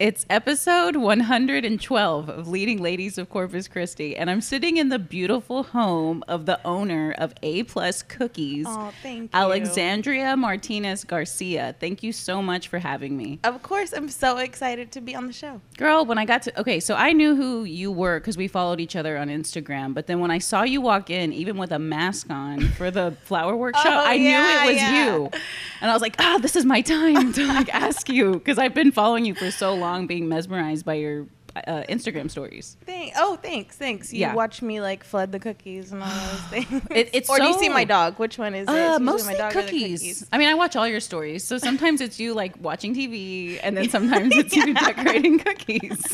It's episode 112 of Leading Ladies of Corpus Christi, and I'm sitting in the beautiful home of the owner of A Plus Cookies, Alexandria Martinez Garcia. Thank you so much for having me. Of course, I'm so excited to be on the show. Girl, when I got to, okay, so I knew who you were because we followed each other on Instagram, but then when I saw you walk in, even with a mask on for the flower workshop, I knew it was you. And I was like, this is my time to like ask you, because I've been following you for so long. Being mesmerized by your Instagram stories. Thanks. You watch me like flood the cookies and all those things. Or do you see my dog? Which one is it? Mostly my dog cookies. I mean, I watch all your stories. So sometimes it's you like watching TV, and then sometimes it's you decorating cookies.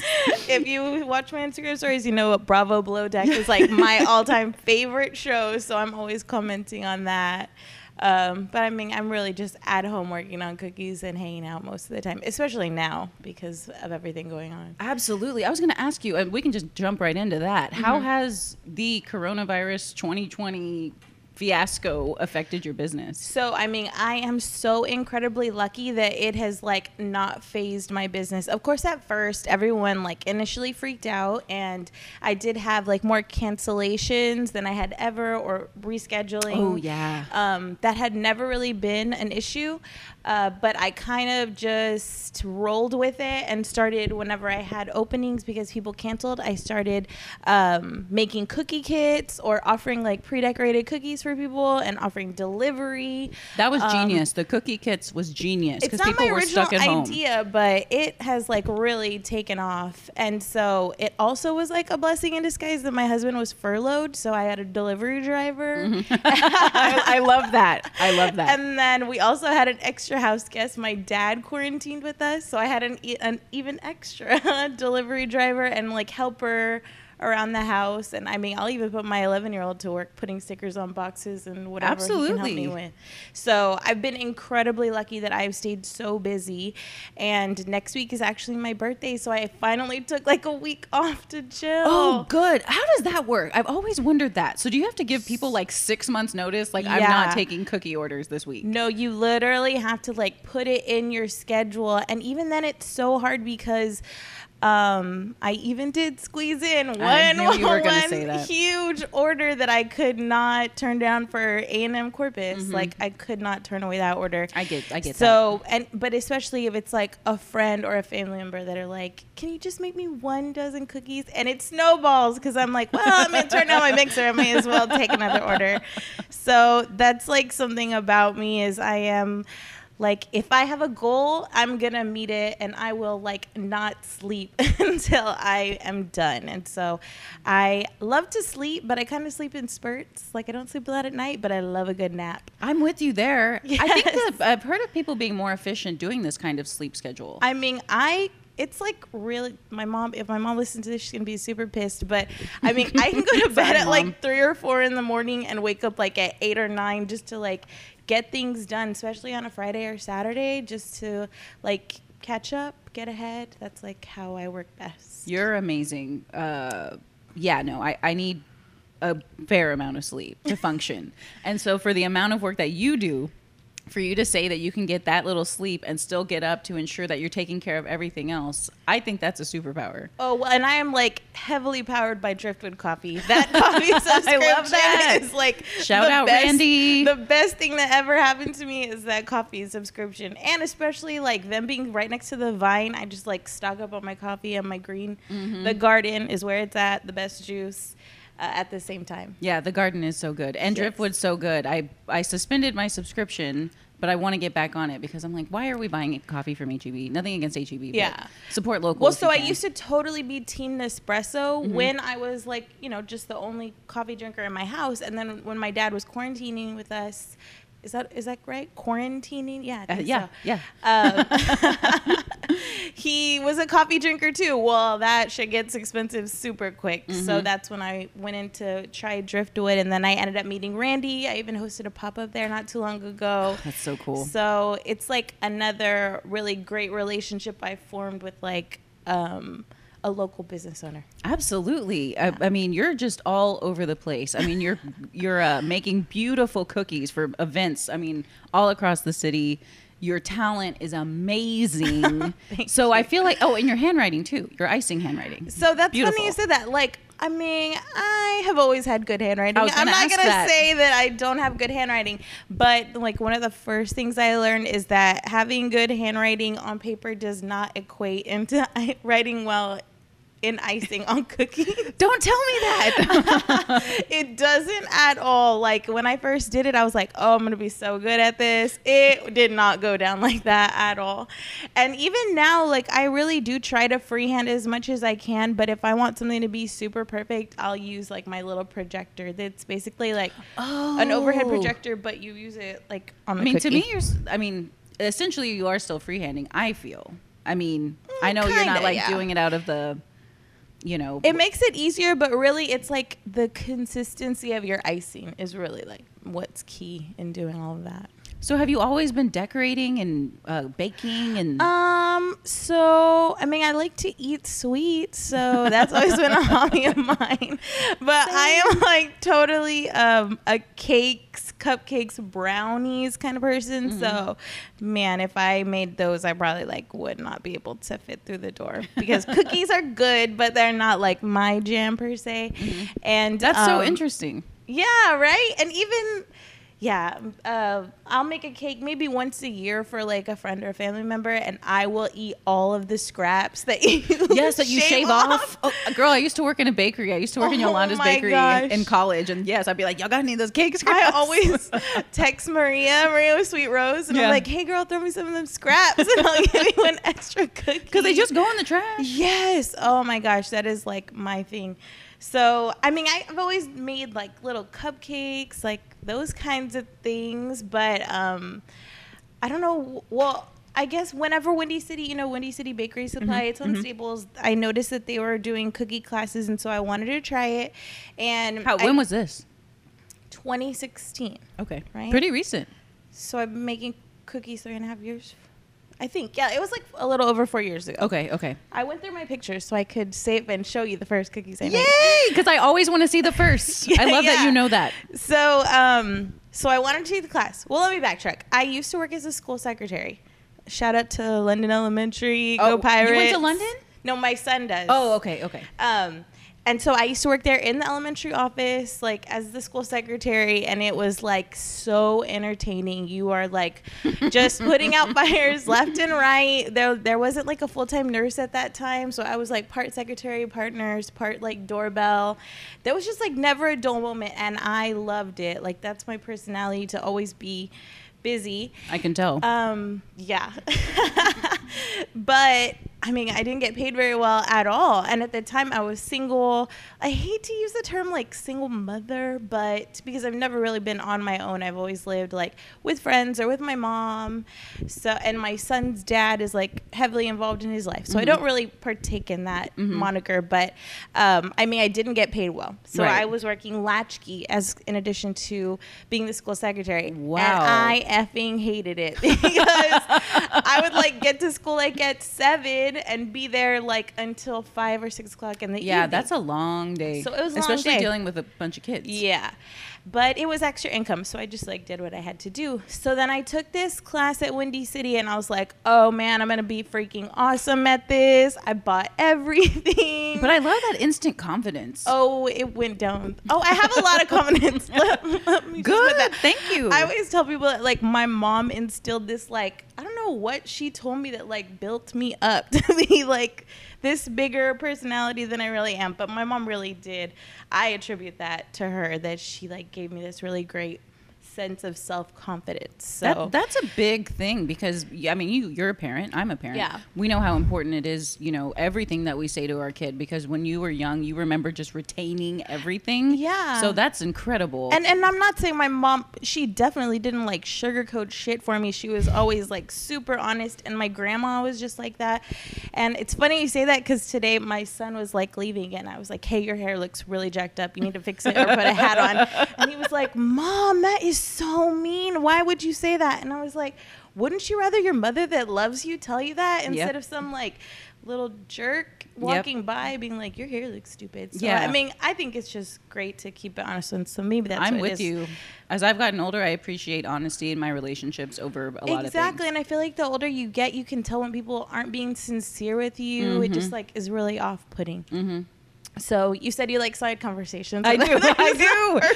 If you watch my Instagram stories, you know what Bravo Below Deck is like my all-time favorite show. So I'm always commenting on that. But I mean, I'm really just at home working on cookies and hanging out most of the time, especially now because of everything going on. Absolutely. I was going to ask you, and we can just jump right into that. Mm-hmm. How has the coronavirus 2020 fiasco affected your business? So, I mean, I am so incredibly lucky that it has like not phased my business. Of course, at first, everyone like initially freaked out, and I did have like more cancellations than I had ever, or rescheduling. Oh, yeah. That had never really been an issue. But I kind of just rolled with it and started whenever I had openings because people canceled. I started making cookie kits or offering like pre-decorated cookies for people and offering delivery. That was genius. The cookie kits was genius because people were stuck at home. It's not my original idea, but it has like really taken off. And so it also was like a blessing in disguise that my husband was furloughed, so I had a delivery driver. Mm-hmm. I love that. And then we also had an extra house guest. My dad quarantined with us, so I had an even extra delivery driver and like helper around the house. And I mean, I'll even put my 11-year-old to work putting stickers on boxes and whatever. Absolutely. He can help me with. So I've been incredibly lucky that I've stayed so busy, and next week is actually my birthday, so I finally took like a week off to chill. Oh, good. How does that work? I've always wondered that. So do you have to give people like 6 months notice, like, yeah, I'm not taking cookie orders this week? No, you literally have to like put it in your schedule, and even then it's so hard because I even did squeeze in one huge order that I could not turn down for A&M Corpus. Mm-hmm. Like, I could not turn away that order. I get so that. But especially if it's like a friend or a family member that are like, can you just make me 1 dozen cookies? And it snowballs because I'm like, well, I'm going to turn down my mixer. I may as well take another order. So that's like something about me is I am... like, if I have a goal, I'm going to meet it, and I will, like, not sleep until I am done. And so I love to sleep, but I kind of sleep in spurts. Like, I don't sleep a lot at night, but I love a good nap. I'm with you there. Yes. I think that I've heard of people being more efficient doing this kind of sleep schedule. I mean, it's like really, if my mom listens to this, she's going to be super pissed. But I mean, I can go to bed at like 3 or 4 in the morning and wake up like at 8 or 9 just to like get things done, especially on a Friday or Saturday, just to like catch up, get ahead. That's like how I work best. You're amazing. I need a fair amount of sleep to function. And so for the amount of work that you do, for you to say that you can get that little sleep and still get up to ensure that you're taking care of everything else, I think that's a superpower. Oh, well, and I am like heavily powered by Driftwood Coffee. That coffee subscription I love that. Is like shout out best, Randy. The best thing that ever happened to me is that coffee subscription, and especially like them being right next to the vine. I just like stock up on my coffee and my green. Mm-hmm. The garden is where it's at. The best juice. At the same time. Yeah, the garden is so good. And yes. Driftwood's so good. I suspended my subscription, but I want to get back on it because I'm like, why are we buying coffee from H-E-B? Nothing against H-E-B. Yeah. Support local. Well, so I used to totally be Team Nespresso. Mm-hmm. When I was like, you know, just the only coffee drinker in my house. And then when my dad was quarantining with us, Is that right? Quarantining? Yeah. He was a coffee drinker too. Well, that shit gets expensive super quick. Mm-hmm. So that's when I went in to try Driftwood, and then I ended up meeting Randy. I even hosted a pop-up there not too long ago. That's so cool. So it's like another really great relationship I formed with like a local business owner. Absolutely. Yeah. I mean, you're just all over the place. I mean, you're making beautiful cookies for events. I mean, all across the city. Your talent is amazing. So I feel like, oh, and your handwriting too, your icing handwriting. So that's beautiful. Funny you said that. Like, I mean, I have always had good handwriting. I'm not going to say that I don't have good handwriting, but like one of the first things I learned is that having good handwriting on paper does not equate into writing well in icing on cookies. Don't tell me that. It doesn't at all. Like when I first did it, I was like, oh, I'm going to be so good at this. It did not go down like that at all. And even now, like I really do try to freehand as much as I can. But if I want something to be super perfect, I'll use like my little projector. That's basically like an overhead projector, but you use it like on the cookie. To me, essentially you are still freehanding, I feel. I mean, I know kinda, you're not like doing it out of the... You know, it makes it easier, but really it's like the consistency of your icing is really like what's key in doing all of that. So have you always been decorating and baking and so I mean I like to eat sweets, so that's always been a hobby of mine. But I am like totally a cakes, cupcakes, brownies kind of person. Mm-hmm. So man, if I made those I probably like would not be able to fit through the door because cookies are good, but they're not like my jam per se. Mm-hmm. And that's so interesting. Yeah, right? And even I'll make a cake maybe once a year for like a friend or a family member, and I will eat all of the scraps that you shave off. Oh, girl, I used to work in a bakery. I used to work in Yolanda's bakery in college, and yes, I'd be like, y'all got any of those cakes? I always text Maria with Sweet Rose, and I'm like, hey girl, throw me some of them scraps, and I'll give you an extra cookie because they just go in the trash. Yes. Oh my gosh, that is like my thing. So, I mean, I've always made, like, little cupcakes, like, those kinds of things. But I don't know. Well, I guess whenever Windy City Bakery Supply, mm-hmm. it's on Staples, I noticed that they were doing cookie classes, and so I wanted to try it. And when was this? 2016. Okay. Right? Pretty recent. So I've been making cookies 3.5 years, I think. Yeah, it was like a little over 4 years ago. Okay. I went through my pictures so I could save and show you the first cookies I made. Yay! Because I always want to see the first. I love that you know that. So, so I wanted to do the class. Well, let me backtrack. I used to work as a school secretary. Shout out to London Elementary. Go Pirates. You went to London? No, my son does. Oh, okay. And so I used to work there in the elementary office, like as the school secretary, and it was like so entertaining. You are like just putting out fires left and right. There wasn't like a full-time nurse at that time, so I was like part secretary, part nurse, part like doorbell. There was just like never a dull moment, and I loved it. Like that's my personality, to always be busy. I can tell. But I mean, I didn't get paid very well at all. And at the time I was single. I hate to use the term like single mother, but because I've never really been on my own, I've always lived like with friends or with my mom. So, and my son's dad is like heavily involved in his life. So I don't really partake in that moniker, but I mean, I didn't get paid well. So I was working latchkey in addition to being the school secretary. Wow. And I effing hated it because I would like get to school like at 7 and be there like until 5 or 6 o'clock in the evening. Yeah, that's a long day. So it was a long day. Especially dealing with a bunch of kids. Yeah, but it was extra income, so I just like did what I had to do. So then I took this class at Windy City, and I was like, oh man, I'm gonna be freaking awesome at this. I bought everything. But I love that instant confidence. Oh, it went down. Oh, I have a lot of confidence. Let me good, put that. Thank you. I always tell people that like my mom instilled this like, I don't know what she told me that like built me up to be like this bigger personality than I really am. But my mom really did. I attribute that to her, that she like gave me this really great sense of self-confidence. So that's a big thing, because I mean, you're a parent, I'm a parent. Yeah. We know how important it is, you know, everything that we say to our kid, because when you were young, you remember just retaining everything. Yeah. So that's incredible. And I'm not saying my mom, she definitely didn't like sugarcoat shit for me. She was always like super honest, and my grandma was just like that. And it's funny you say that, cuz today my son was like leaving and I was like, "Hey, your hair looks really jacked up. You need to fix it or put a hat on." And he was like, "Mom, that is so mean. Why would you say that?" And I was like, wouldn't you rather your mother that loves you tell you that instead of some like little jerk walking by being like, your hair looks stupid? So, I mean, I think it's just great to keep it honest. And so maybe that's I'm what with it is. You. As I've gotten older, I appreciate honesty in my relationships over a lot of things. Exactly. And I feel like the older you get, you can tell when people aren't being sincere with you. Mm-hmm. It just like is really off-putting. Mm-hmm. So you said you like side conversations. I do. I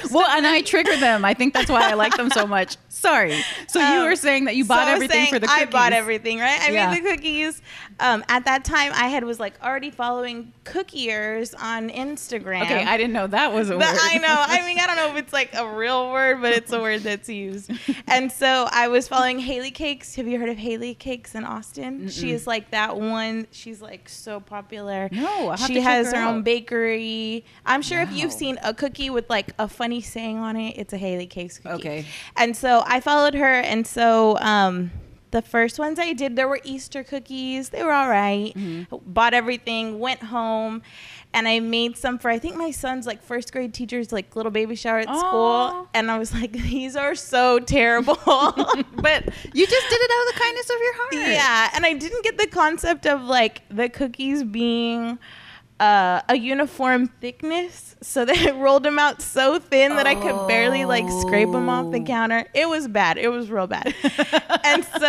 do. Well, and I trigger them. I think that's why I like them so much. Sorry. So you were saying that you bought everything for the cookies. I bought everything, right? I made the cookies. At that time, I was already following cookiers on Instagram. Okay, I didn't know that was a word. I know. I mean, I don't know if it's like a real word, but it's a word that's used. And so I was following Hailey Cakes. Have you heard of Hailey Cakes in Austin? Mm-mm. She is like that one. She's like so popular. No, I have to check her out. She has her own bakery. I'm sure if you've seen a cookie with like a funny saying on it, it's a Hailey Cakes cookie. Okay. And so I followed her. And so the first ones I did, there were Easter cookies. They were all right. Mm-hmm. Bought everything, went home. And I made some for, I think my son's like first grade teacher's like little baby shower at school. And I was like, these are so terrible. But you just did it out of the kindness of your heart. Yeah. And I didn't get the concept of like the cookies being... a uniform thickness, so they rolled them out so thin that I could barely like scrape them off the counter. It was bad. It was real bad. And so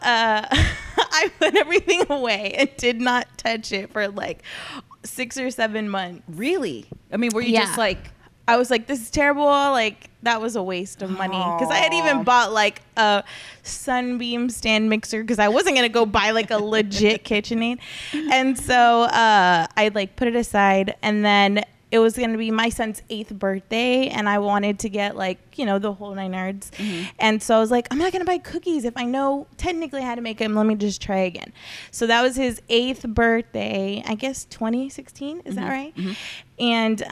I put everything away and did not touch it for like 6 or 7 months. Really? I mean, were you just like... I was like, this is terrible. Like, that was a waste of money. Because I had even bought, like, a Sunbeam stand mixer because I wasn't going to go buy, like, a legit KitchenAid. And so I, like, put it aside. And then it was going to be my son's 8th birthday. And I wanted to get, like, you know, the whole nine yards. Mm-hmm. And so I was like, I'm not going to buy cookies. If I know technically how to make them, let me just try again. So that was his 8th birthday, I guess 2016. Is that right? Mm-hmm. And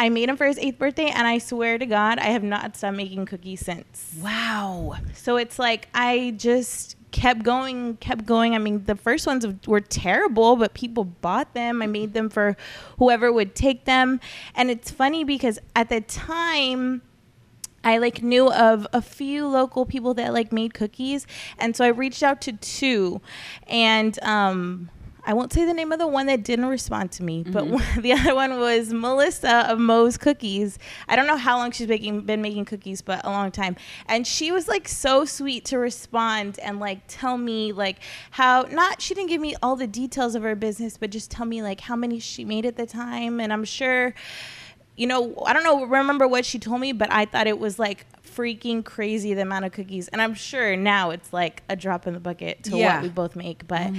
I made him for his 8th birthday, and I swear to God, I have not stopped making cookies since. Wow. So it's like I just kept going. I mean, the first ones were terrible, but people bought them. I made them for whoever would take them. And it's funny because at the time... I like knew of a few local people that like made cookies, and so I reached out to two, and I won't say the name of the one that didn't respond to me, but the other one was Melissa of Mo's Cookies. I don't know how long she's been making cookies, but a long time. And she was like so sweet to respond and like tell me like how she didn't give me all the details of her business, but just tell me like how many she made at the time, and I'm sure. You know, I don't know, remember what she told me, but I thought it was like freaking crazy the amount of cookies. And I'm sure now it's like a drop in the bucket to what we both make. But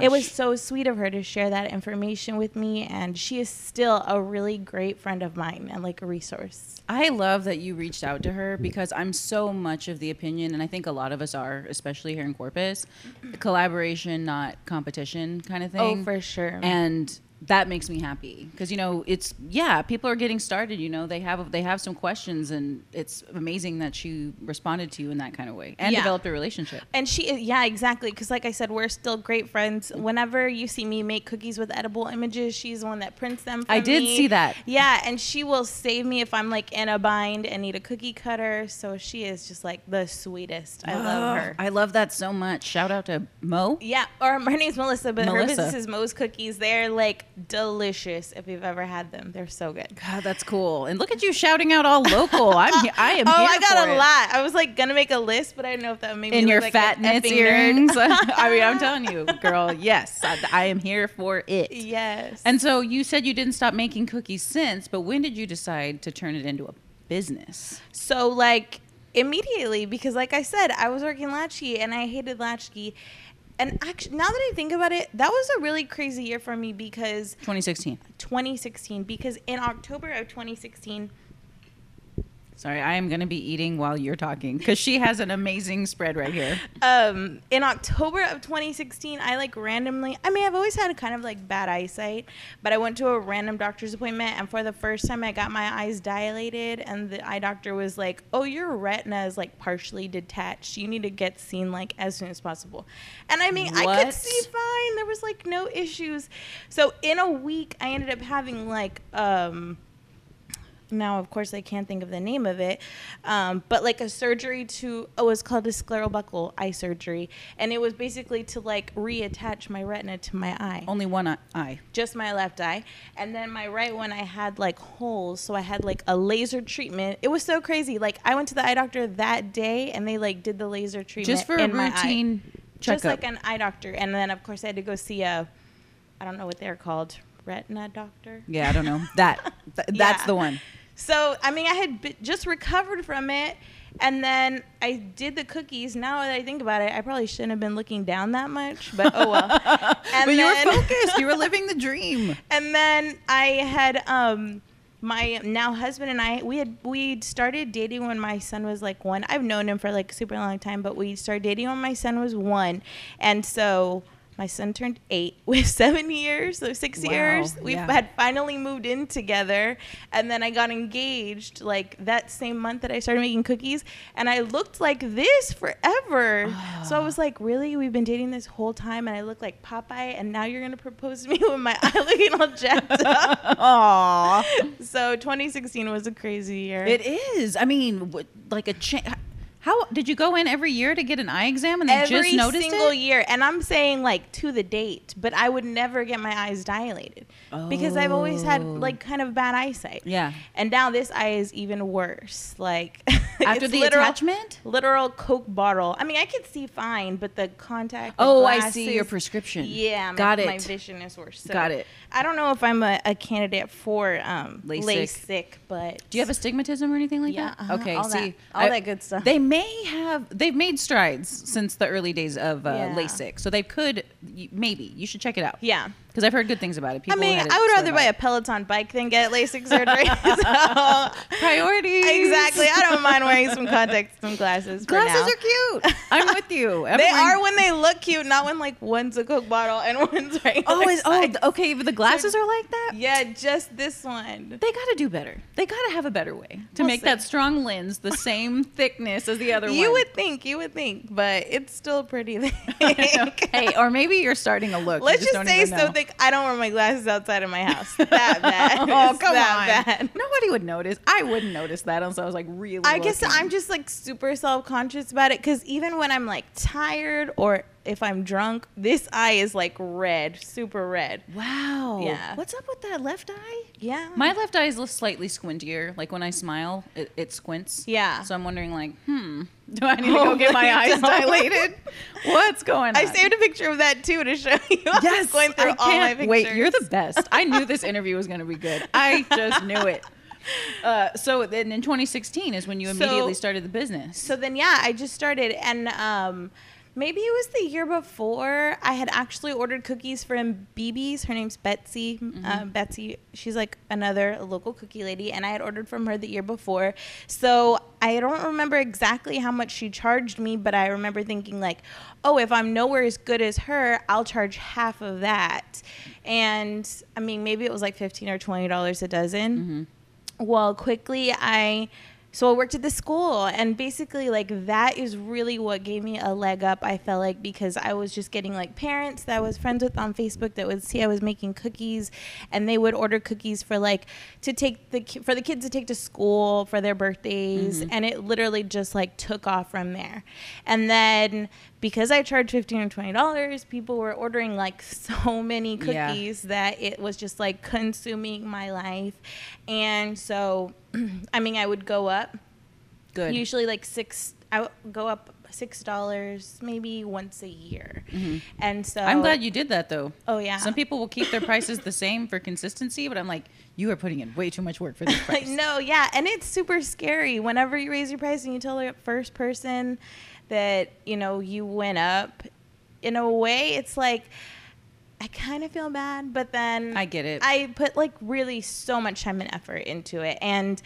it was so sweet of her to share that information with me. And she is still a really great friend of mine and like a resource. I love that you reached out to her because I'm so much of the opinion, and I think a lot of us are, especially here in Corpus, collaboration, not competition kind of thing. Oh, for sure. And... that makes me happy because, you know, it's people are getting started. You know, they have some questions, and it's amazing that she responded to you in that kind of way and developed a relationship. And she exactly, because like I said, we're still great friends. Whenever you see me make cookies with edible images, she's the one that prints them for me. I did see that. Yeah, and she will save me if I'm like in a bind and need a cookie cutter. So she is just like the sweetest. I love her. I love that so much. Shout out to Mo. Yeah, or her name's Melissa, but her business is Mo's Cookies. They're like delicious if you've ever had them. They're so good. God, that's cool. And look at you shouting out all local. I am oh, here I got for a it. Lot. I was like gonna make a list, but I didn't know if that would make me look like an effing nerd. In your fatness earrings. I mean, I'm telling you, girl, yes. I am here for it. Yes. And so you said you didn't stop making cookies since, but when did you decide to turn it into a business? So like immediately, because like I said, I was working latchkey and I hated latchkey. And actually, now that I think about it, that was a really crazy year for me because... 2016. Because in October of 2016... Sorry, I am going to be eating while you're talking because she has an amazing spread right here. In October of 2016, I like randomly... I mean, I've always had a kind of like bad eyesight, but I went to a random doctor's appointment, and for the first time, I got my eyes dilated, and the eye doctor was like, oh, your retina is like partially detached. You need to get seen like as soon as possible. And I mean, I could see fine. There was like no issues. So in a week, I ended up having like... now of course I can't think of the name of it, but like a surgery to, oh, it's called a sclerobuckle eye surgery, and it was basically to like reattach my retina to my eye. Only one eye? Just my left eye, and then my right one I had like holes, so I had like a laser treatment. It was so crazy. Like I went to the eye doctor that day, and they like did the laser treatment just for a routine checkup. Just like an eye doctor, and then of course I had to go see a, I don't know what they're called, retina doctor. Yeah, I don't know that. That's the one. So, I mean, I had just recovered from it, and then I did the cookies. Now that I think about it, I probably shouldn't have been looking down that much, but oh well. But you were focused. You were living the dream. And then I had my now husband and I, we started dating when my son was like one. I've known him for like a super long time, but we started dating when my son was one. And so my son turned 8. We have 7 years, so 6 years. We had finally moved in together. And then I got engaged like that same month that I started making cookies. And I looked like this forever. So I was like, really? We've been dating this whole time and I look like Popeye, and now you're going to propose to me with my eye looking all jacked up? Aww. So 2016 was a crazy year. It is. I mean, like a change. How did you go in every year to get an eye exam and they just noticed it? Every single year. And I'm saying like to the date, but I would never get my eyes dilated because I've always had like kind of bad eyesight. Yeah. And now this eye is even worse. Like after the attachment? Literal Coke bottle. I mean, I could see fine, but the contact. Oh, I see your prescription. Yeah. Got it. My vision is worse. So got it. I don't know if I'm a candidate for LASIK, but. Do you have astigmatism or anything like that? Uh-huh, okay. All see, that good stuff. They've made strides since the early days of LASIK, so they could maybe you should check it out. Yeah, because I've heard good things about it. People, I mean, I would rather buy a Peloton bike than get LASIK surgery. So, priorities. Exactly. I don't mind wearing some contacts, some glasses. Glasses are cute. I'm with you. They are when they look cute, not when like one's a Coke bottle and one's regular. Okay. But the glasses are like that. Yeah, just this one. They got to do better. They got to have a better way to make that strong lens the same thickness as the other one. You would think, but it's still pretty thick. Hey, or maybe you're starting a look. Let's just say so thick. I don't wear my glasses outside of my house. That bad. Come on. Nobody would notice. I wouldn't notice that unless I was like really. I guess I'm just like super self-conscious about it because even when I'm like tired or if I'm drunk, this eye is like red, super red. Wow. Yeah. What's up with that left eye? Yeah. My left eye is slightly squintier. Like when I smile, it squints. Yeah. So I'm wondering like, do I need to go get my eyes dilated? What's going on? I saved a picture of that too to show you. Yes. Going through all my pictures. Wait, you're the best. I knew this interview was going to be good. I just knew it. So then in 2016 is when you immediately started the business. So then, yeah, I just started and, maybe it was the year before I had actually ordered cookies from BB's. Her name's Betsy. Mm-hmm. Betsy, she's like another local cookie lady. And I had ordered from her the year before. So I don't remember exactly how much she charged me, but I remember thinking like, oh, if I'm nowhere as good as her, I'll charge half of that. And I mean, maybe it was like $15 or $20 a dozen. Mm-hmm. Well, quickly So I worked at the school, and basically like that is really what gave me a leg up, I felt like, because I was just getting like parents that I was friends with on Facebook that would see I was making cookies, and they would order cookies for like for the kids to take to school for their birthdays. Mm-hmm. And it literally just like took off from there. And then because I charged $15 or $20, people were ordering like so many cookies that it was just like consuming my life. And so I mean, I would go up. Good. Usually like I would go up $6 maybe once a year. Mm-hmm. And so I'm glad you did that though. Oh yeah. Some people will keep their prices the same for consistency, but I'm like, you are putting in way too much work for this price. No, yeah. And it's super scary whenever you raise your price and you tell the first person that, you know, you went up. In a way, it's like, I kind of feel bad, but then I get it. I put like really so much time and effort into it. And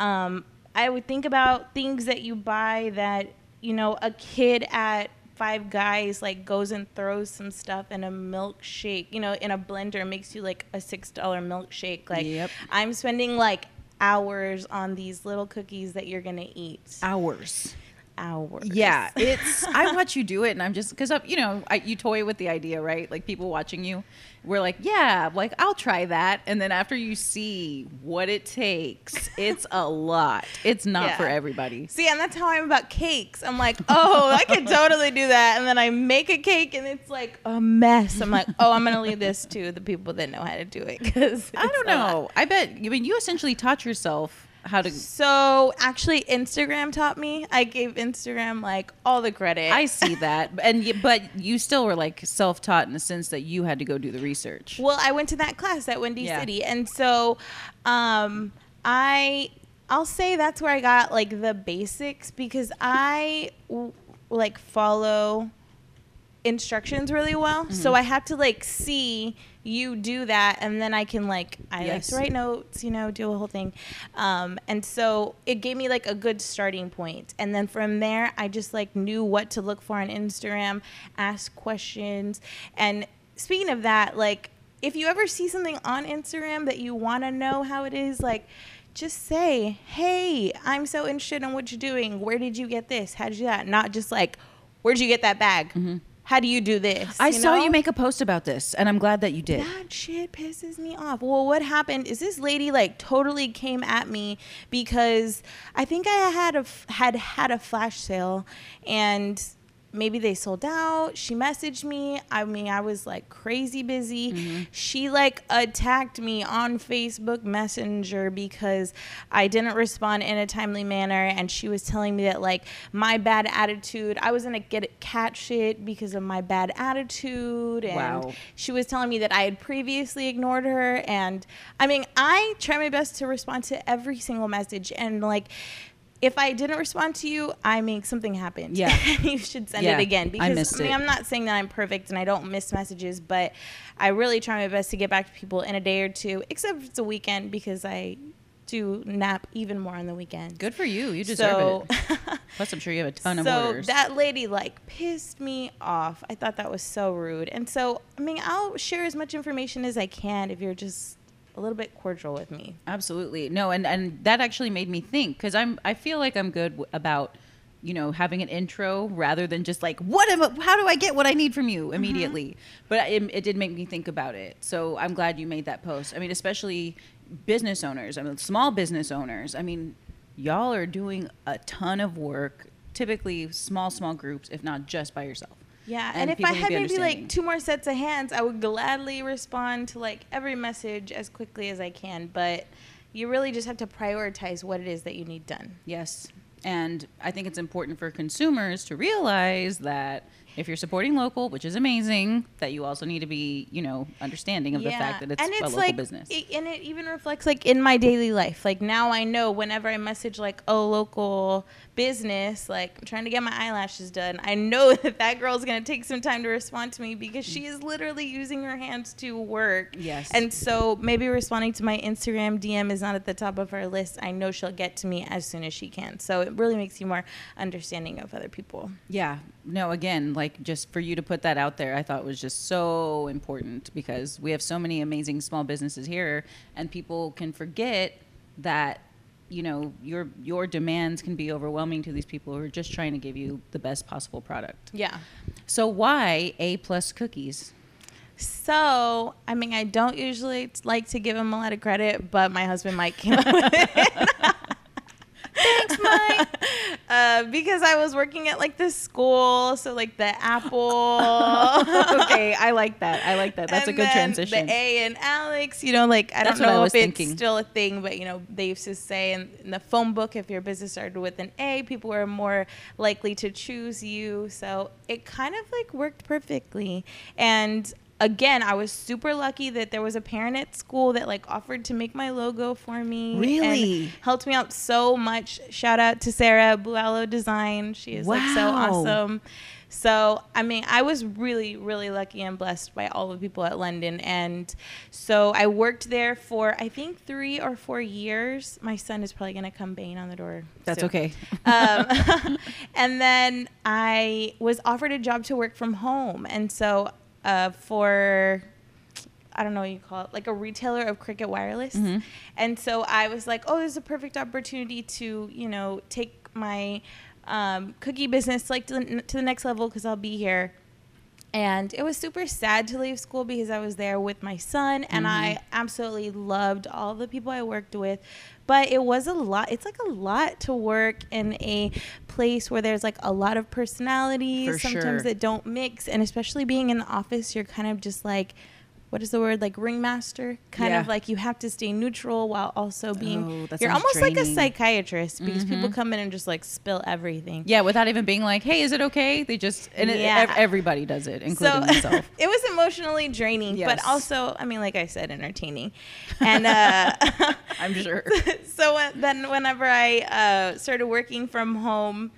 I would think about things that you buy that, you know, a kid at Five Guys like goes and throws some stuff in a milkshake, you know, in a blender, makes you like a $6 milkshake. Like, yep. I'm spending like hours on these little cookies that you're going to eat. Hours. hours. Yeah, it's, I watch you do it and I'm just, because, you know, you toy with the idea, right? Like people watching you, we're like, yeah, like I'll try that. And then after you see what it takes, it's a lot. It's not for everybody. See, and that's how I'm about cakes. I'm like, oh, I could totally do that. And then I make a cake and it's like a mess. I'm like, oh, I'm going to leave this to the people that know how to do it. Because I don't know. I bet, I mean, you essentially taught yourself how to. So actually Instagram taught me. I gave Instagram like all the credit. I see that. But you still were like self-taught in the sense that you had to go do the research. Well, I went to that class at Windy City. And so I'll say that's where I got like the basics, because I like follow instructions really well. Mm-hmm. So I have to like see you do that, and then I can like, I like to write notes, you know, do a whole thing. And so it gave me like a good starting point. And then from there, I just like knew what to look for on Instagram, ask questions. And speaking of that, like if you ever see something on Instagram that you want to know how it is, like just say, hey, I'm so interested in what you're doing. Where did you get this? How did you do that? Not just like, where'd you get that bag? Mm-hmm. How do you do this? I saw you make a post about this, and I'm glad that you did. That shit pisses me off. Well, what happened is this lady like totally came at me because I think I had a flash sale, and maybe they sold out. She messaged me. I mean, I was like crazy busy. Mm-hmm. She like attacked me on Facebook Messenger because I didn't respond in a timely manner. And she was telling me that like my bad attitude, I was going to cat shit because of my bad attitude. And she was telling me that I had previously ignored her. And I mean, I try my best to respond to every single message, and like, if I didn't respond to you, I mean, something happened. Yeah. You should send it again. Because I mean, I'm not saying that I'm perfect and I don't miss messages, but I really try my best to get back to people in a day or two, except if it's a weekend, because I do nap even more on the weekend. Good for you. You deserve it. Plus, I'm sure you have a ton of orders. So that lady like pissed me off. I thought that was so rude. And so, I mean, I'll share as much information as I can if you're just a little bit cordial with me. Absolutely. No, and that actually made me think, because I feel like I'm good about, you know, having an intro rather than just like, how do I get what I need from you immediately? Mm-hmm. But it did make me think about it. So I'm glad you made that post. I mean, especially business owners. I mean, small business owners. I mean, y'all are doing a ton of work, typically small groups, if not just by yourself. Yeah, and if I had maybe like two more sets of hands, I would gladly respond to like every message as quickly as I can. But you really just have to prioritize what it is that you need done. Yes, and I think it's important for consumers to realize that if you're supporting local, which is amazing, that you also need to be, you know, understanding of the fact that it's a local like, business. And it even reflects like in my daily life. Like now I know whenever I message like a local business, like I'm trying to get my eyelashes done, I know that girl's gonna take some time to respond to me because she is literally using her hands to work. Yes. And so maybe responding to my Instagram DM is not at the top of her list. I know she'll get to me as soon as she can. So it really makes you more understanding of other people. Yeah. No, again, like just for you to put that out there, I thought was just so important, because we have so many amazing small businesses here, and people can forget that, you know, your demands can be overwhelming to these people who are just trying to give you the best possible product. Yeah. So why A Plus Cookies? So, I mean, I don't usually like to give him a lot of credit, but my husband Mike came up with it. Thanks, Mike. Because I was working at like this school, so like the apple. Okay, I like that. That's a good transition. The A and Alex, you know, like I don't know if it's still a thing, but you know, they used to say in the phone book, if your business started with an A, people were more likely to choose you. So it kind of like worked perfectly. And again, I was super lucky that there was a parent at school that like offered to make my logo for me. Really? And helped me out so much. Shout out to Sarah Bualo Design. She is like so awesome. So, I mean, I was really, really lucky and blessed by all the people at London. And so I worked there for, I think, 3 or 4 years. My son is probably going to come banging on the door. That's soon. Okay. And then I was offered a job to work from home. And so for, I don't know what you call it, like a retailer of Cricket Wireless. Mm-hmm. And so I was like, oh, this is a perfect opportunity to, you know, take my cookie business like to the next level because I'll be here. And it was super sad to leave school because I was there with my son, and I absolutely loved all the people I worked with. But it was a lot. It's like a lot to work in a place where there's like a lot of personalities sometimes that don't mix. And especially being in the office, you're kind of just like, what is the word? Like ringmaster? Kind of like you have to stay neutral while also being, you're almost like a psychiatrist because people come in and just like spill everything. Yeah. Without even being like, hey, is it okay? They just, and everybody does it, including myself. It was emotionally draining, but also, I mean, like I said, entertaining. And I'm sure. So then whenever I started working from home,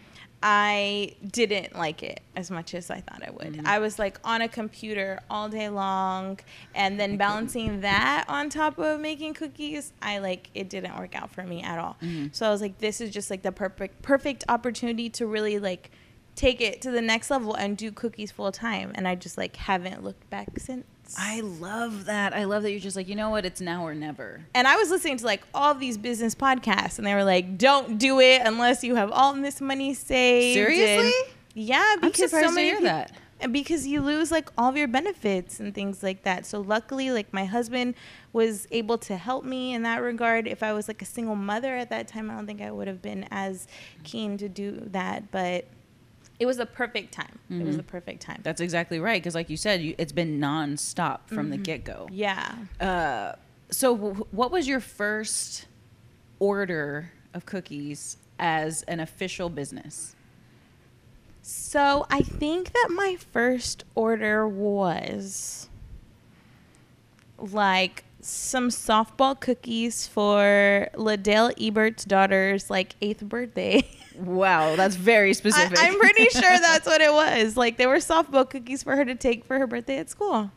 I didn't like it as much as I thought I would. I was like on a computer all day long, and then balancing that on top of making cookies, it didn't work out for me at all. So I was like, this is just like the perfect opportunity to really like take it to the next level and do cookies full time. And I just like haven't looked back since. I love that. I love that you're just like, you know what? It's now or never. And I was listening to like all these business podcasts, and they were like, don't do it unless you have all this money saved. Seriously? And yeah. Because I'm surprised to hear that. Because you lose like all of your benefits and things like that. So luckily, like my husband was able to help me in that regard. If I was like a single mother at that time, I don't think I would have been as keen to do that. But it was the perfect time. It was the perfect time. That's exactly right. Because like you said, it's been nonstop from the get-go. Yeah. So what was your first order of cookies as an official business? So I think that my first order was like some softball cookies for Liddell Ebert's daughter's like 8th birthday. Wow, that's very specific. I'm pretty sure that's what it was. Like, there were softball cookies for her to take for her birthday at school.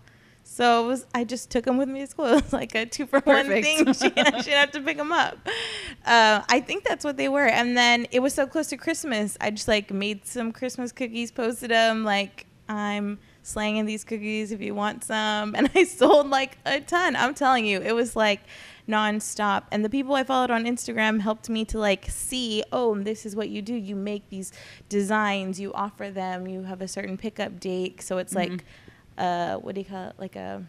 So I just took them with me to school. It was like a 2-for-1 thing. She'd have to pick them up. I think that's what they were. And then it was so close to Christmas. I just like made some Christmas cookies, posted them like, I'm slanging these cookies if you want some. And I sold like a ton. I'm telling you, it was like nonstop. And the people I followed on Instagram helped me to like see, oh, this is what you do. You make these designs, you offer them, you have a certain pickup date. So it's like, what do you call it? Like a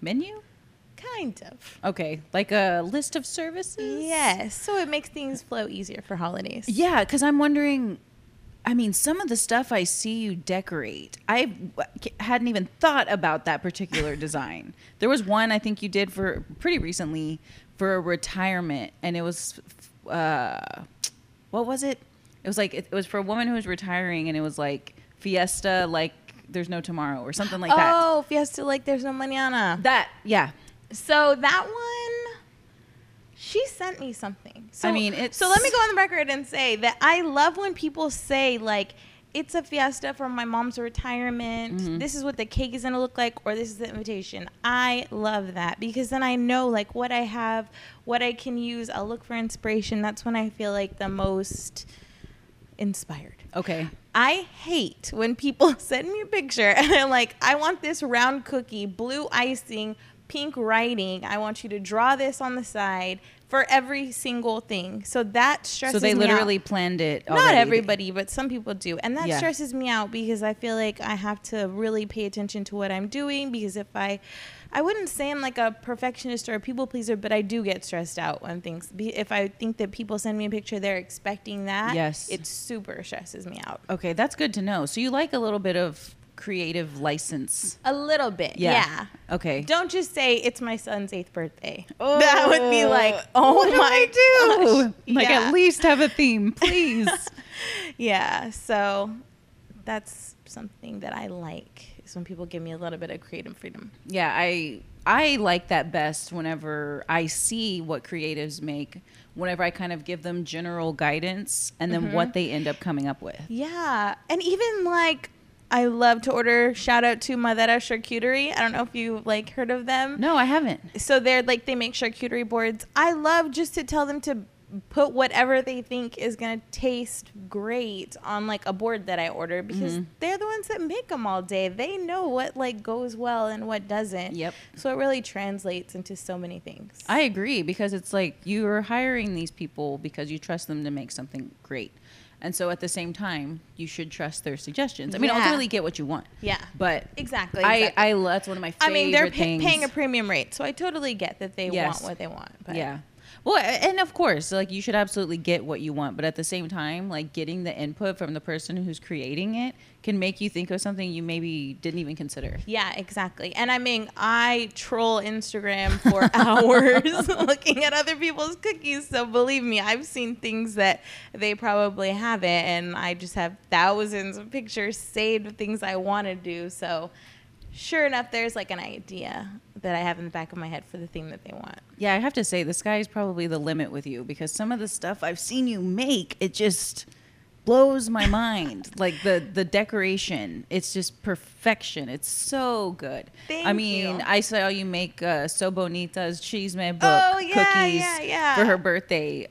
menu? Kind of. Okay. Like a list of services? Yes. So it makes things flow easier for holidays. Yeah. Cause I'm wondering, I mean, some of the stuff I see you decorate, I hadn't even thought about that particular design. There was one I think you did for pretty recently for a retirement, and it was, what was it? It was like, it was for a woman who was retiring, and it was like Fiesta, like there's no tomorrow or something like that. Oh, Fiesta, like there's no mañana. That, yeah. So that one, she sent me something. So, I mean, so let me go on the record and say that I love when people say, like, it's a fiesta for my mom's retirement. This is what the cake is going to look like, or this is the invitation. I love that because then I know, like, what I have, what I can use. I'll look for inspiration. That's when I feel like the most inspired. Okay. I hate when people send me a picture and they're like, I want this round cookie, blue icing, pink writing. I want you to draw this on the side for every single thing. So that stresses me out. So they literally planned it already. Not everybody, but some people do. And that stresses me out because I feel like I have to really pay attention to what I'm doing, because if I wouldn't say I'm like a perfectionist or a people pleaser, but I do get stressed out when things, if I think that people send me a picture, they're expecting that. Yes. It super stresses me out. Okay. That's good to know. So you like a little bit of creative license, a little bit. Yeah. Okay, don't just say it's my son's 8th birthday. Oh, that would be like, oh, what do I do? Like, at least have a theme, please. Yeah, so that's something that I like, is when people give me a little bit of creative freedom. Yeah, I like that best whenever I see what creatives make, whenever I kind of give them general guidance and then what they end up coming up with. Yeah. And even like, I love to order, shout out to Madera Charcuterie. I don't know if you've like heard of them. No, I haven't. So they're like, they make charcuterie boards. I love just to tell them to put whatever they think is going to taste great on like a board that I order, because they're the ones that make them all day. They know what like goes well and what doesn't. Yep. So it really translates into so many things. I agree, because it's like, you're hiring these people because you trust them to make something great. And so at the same time, you should trust their suggestions. I mean, ultimately get what you want. Yeah. But exactly. I that's one of my favorite things. I mean, they're paying a premium rate, so I totally get that they want what they want. But. Yeah. Well, and of course, like you should absolutely get what you want, but at the same time, like getting the input from the person who's creating it can make you think of something you maybe didn't even consider. Yeah, exactly. And I mean, I troll Instagram for hours looking at other people's cookies. So believe me, I've seen things that they probably haven't, and I just have thousands of pictures saved of things I want to do. So sure enough, there's like an idea that I have in the back of my head for the thing that they want. Yeah, I have to say, the sky is probably the limit with you, because some of the stuff I've seen you make, it just blows my mind. Like the decoration, it's just perfection. It's so good. Thank you. I saw you make So Bonita's cheese man book cookies for her birthday.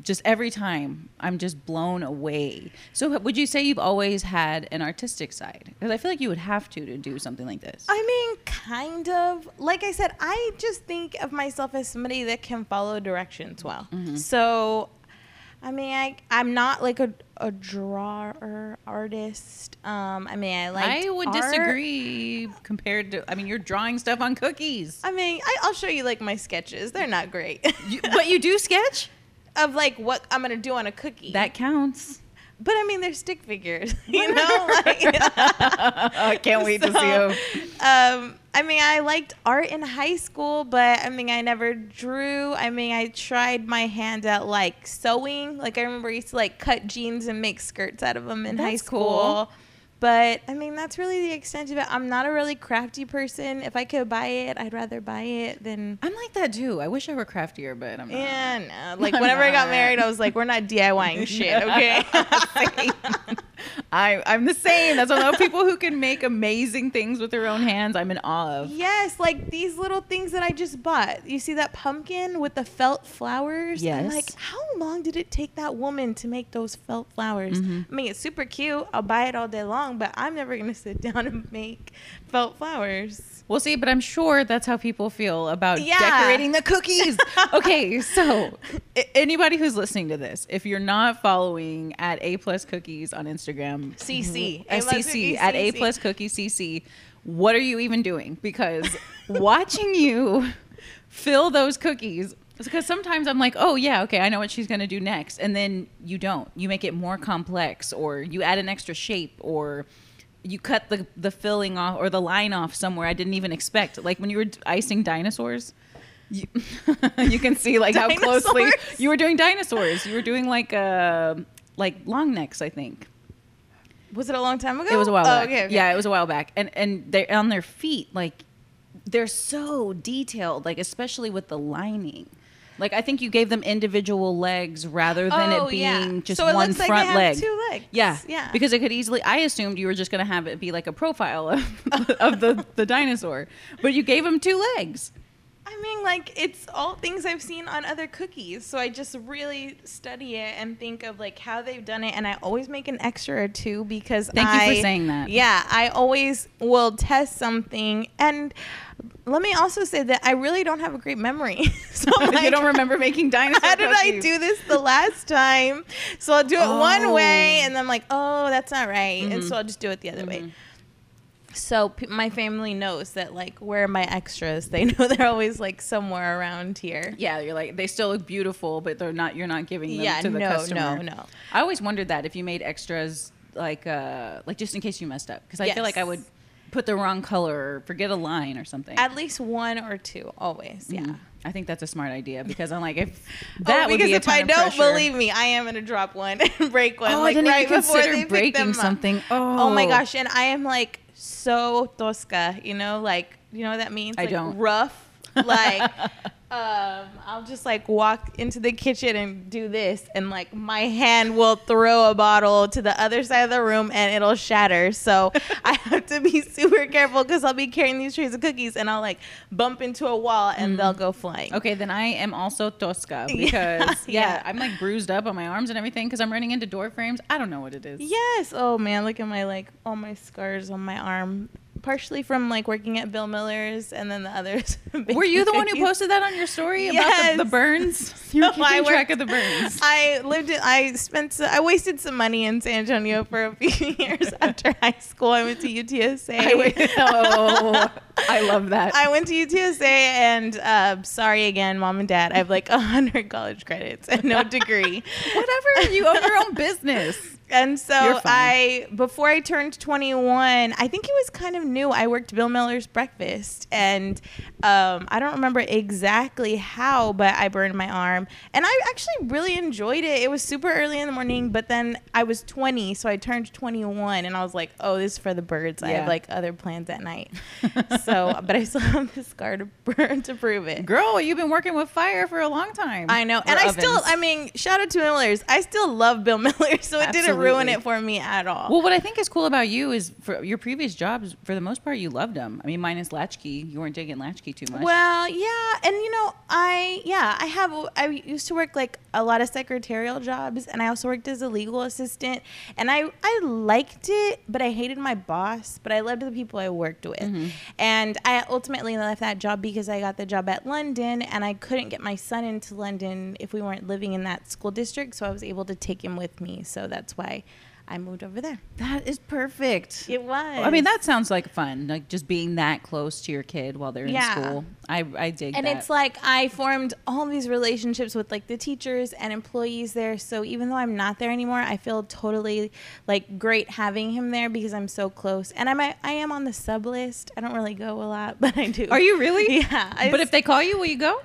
Just every time, I'm just blown away. So would you say you've always had an artistic side? Because I feel like you would have to do something like this. I mean, kind of. Like I said, I just think of myself as somebody that can follow directions well. Mm-hmm. So, I mean, I'm not like a drawer artist. I mean, I would disagree compared to, I mean, you're drawing stuff on cookies. I mean, I'll show you like my sketches. They're not great. But you do sketch? Of like what I'm gonna do on a cookie. That counts. But I mean, they're stick figures, you know? Like, I can't wait to see them. I mean, I liked art in high school, but I mean, I never drew. I mean, I tried my hand at like sewing. Like I remember I used to like cut jeans and make skirts out of them in high school. Cool. But I mean, that's really the extent of it. I'm not a really crafty person. If I could buy it, I'd rather buy it than. I'm like that too. I wish I were craftier, but I'm not. Yeah, no. Like whenever I got married, I was like, we're not DIYing shit, okay? I'm the same. That's what I love, people who can make amazing things with their own hands. I'm in awe of. Yes, like these little things that I just bought. You see that pumpkin with the felt flowers? Yes. I'm like, how long did it take that woman to make those felt flowers? Mm-hmm. I mean, it's super cute. I'll buy it all day long. But I'm never going to sit down and make felt flowers. We'll see, but I'm sure that's how people feel about decorating the cookies. Okay, so anybody who's listening to this, if you're not following at A Plus Cookies on Instagram, CC, CC at A Plus Cookies CC, what are you even doing? Because watching you fill those cookies. Because sometimes I'm like, oh, yeah, okay, I know what she's going to do next. And then you don't. You make it more complex, or you add an extra shape, or you cut the filling off or the line off somewhere I didn't even expect. Like when you were icing dinosaurs, you can see like how closely you were doing dinosaurs. You were doing like long necks, I think. Was it a long time ago? It was a while back. Okay. Yeah, it was a while back. And they're on their feet, like they're so detailed, like especially with the lining. Like, I think you gave them individual legs rather than it being just so it one looks front like they have leg. Two legs. Yeah. Yeah. Because it could easily, I assumed you were just going to have it be like a profile of the dinosaur, but you gave them two legs. I mean, like, it's all things I've seen on other cookies. So I just really study it and think of, like, how they've done it. And I always make an extra or two because Thank you for saying that. Yeah, I always will test something. And let me also say that I really don't have a great memory. So like, you don't remember making dinosaur cookies. How did I do this the last time? So I'll do it one way, and I'm like, oh, that's not right. Mm-hmm. And so I'll just do it the other way. So my family knows that, like, where are my extras? They know they're always, like, somewhere around here. Yeah, you're like, they still look beautiful, but they're not. You're not giving them to the customer. No. I always wondered that if you made extras, like just in case you messed up. Because I feel like I would put the wrong color or forget a line or something. At least one or two, always, yeah. I think that's a smart idea because I'm like, if that would be a ton of pressure. Because if I don't, believe me, I am going to drop one and break one. Oh, like, I didn't even consider breaking something. Oh, my gosh. And I am, like, so tosca, you know, like, you know what that means? Like, I don't. Rough, like, I'll just, like, walk into the kitchen and do this, and, like, my hand will throw a bottle to the other side of the room and it'll shatter. So I have to be super careful because I'll be carrying these trays of cookies and I'll, like, bump into a wall and they'll go flying. Okay, then I am also tosca because I'm, like, bruised up on my arms and everything because I'm running into door frames. I don't know what it is. Yes. Oh man, look at my, like, all my scars on my arm. partially from like working at Bill Miller's, and then the others. Were you the one who posted that on your story? Yes. About the burns? You were keeping track of the burns. I wasted some money in San Antonio for a few years after high school. I went to UTSA. I love that. I went to UTSA, and sorry again, Mom and Dad, I have like 100 college credits and no degree. Whatever, you own your own business. And so before I turned 21, I think it was kind of new, I worked Bill Miller's breakfast, and I don't remember exactly how, but I burned my arm, and I actually really enjoyed it. It was super early in the morning, but then I was 20, so I turned 21, and I was like, oh, this is for the birds. Yeah. I have like other plans at night. So, but I still have the scar to burn to prove it. Girl, you've been working with fire for a long time. I know. And ovens. Shout out to Miller's. I still love Bill Miller, so it didn't ruin it for me at all. Well, what I think is cool about you is for your previous jobs, for the most part, you loved them. I mean, minus Latchkey, you weren't digging Latchkey too much. Well, yeah, and I used to work like a lot of secretarial jobs, and I also worked as a legal assistant, and I liked it, but I hated my boss, but I loved the people I worked with. Mm-hmm. And I ultimately left that job because I got the job at London, and I couldn't get my son into London if we weren't living in that school district, so I was able to take him with me, so that's why I moved over there. That is perfect. It was. I mean, that sounds like fun, like just being that close to your kid while they're in school. I dig that. And it's like I formed all these relationships with like the teachers and employees there. So even though I'm not there anymore, I feel totally like great having him there because I'm so close. And I am on the sub list. I don't really go a lot, but I do. Are you really? Yeah. But if they call you, will you go?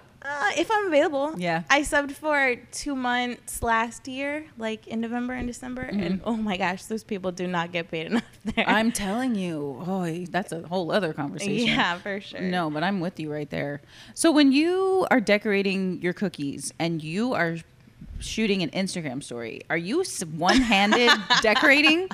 If I'm available. Yeah. I subbed for 2 months last year, like in November and December. Mm-hmm. And oh my gosh, those people do not get paid enough there. I'm telling you. Oh, that's a whole other conversation. Yeah, for sure. No, but I'm with you right there. So when you are decorating your cookies and you are shooting an Instagram story, are you one-handed decorating?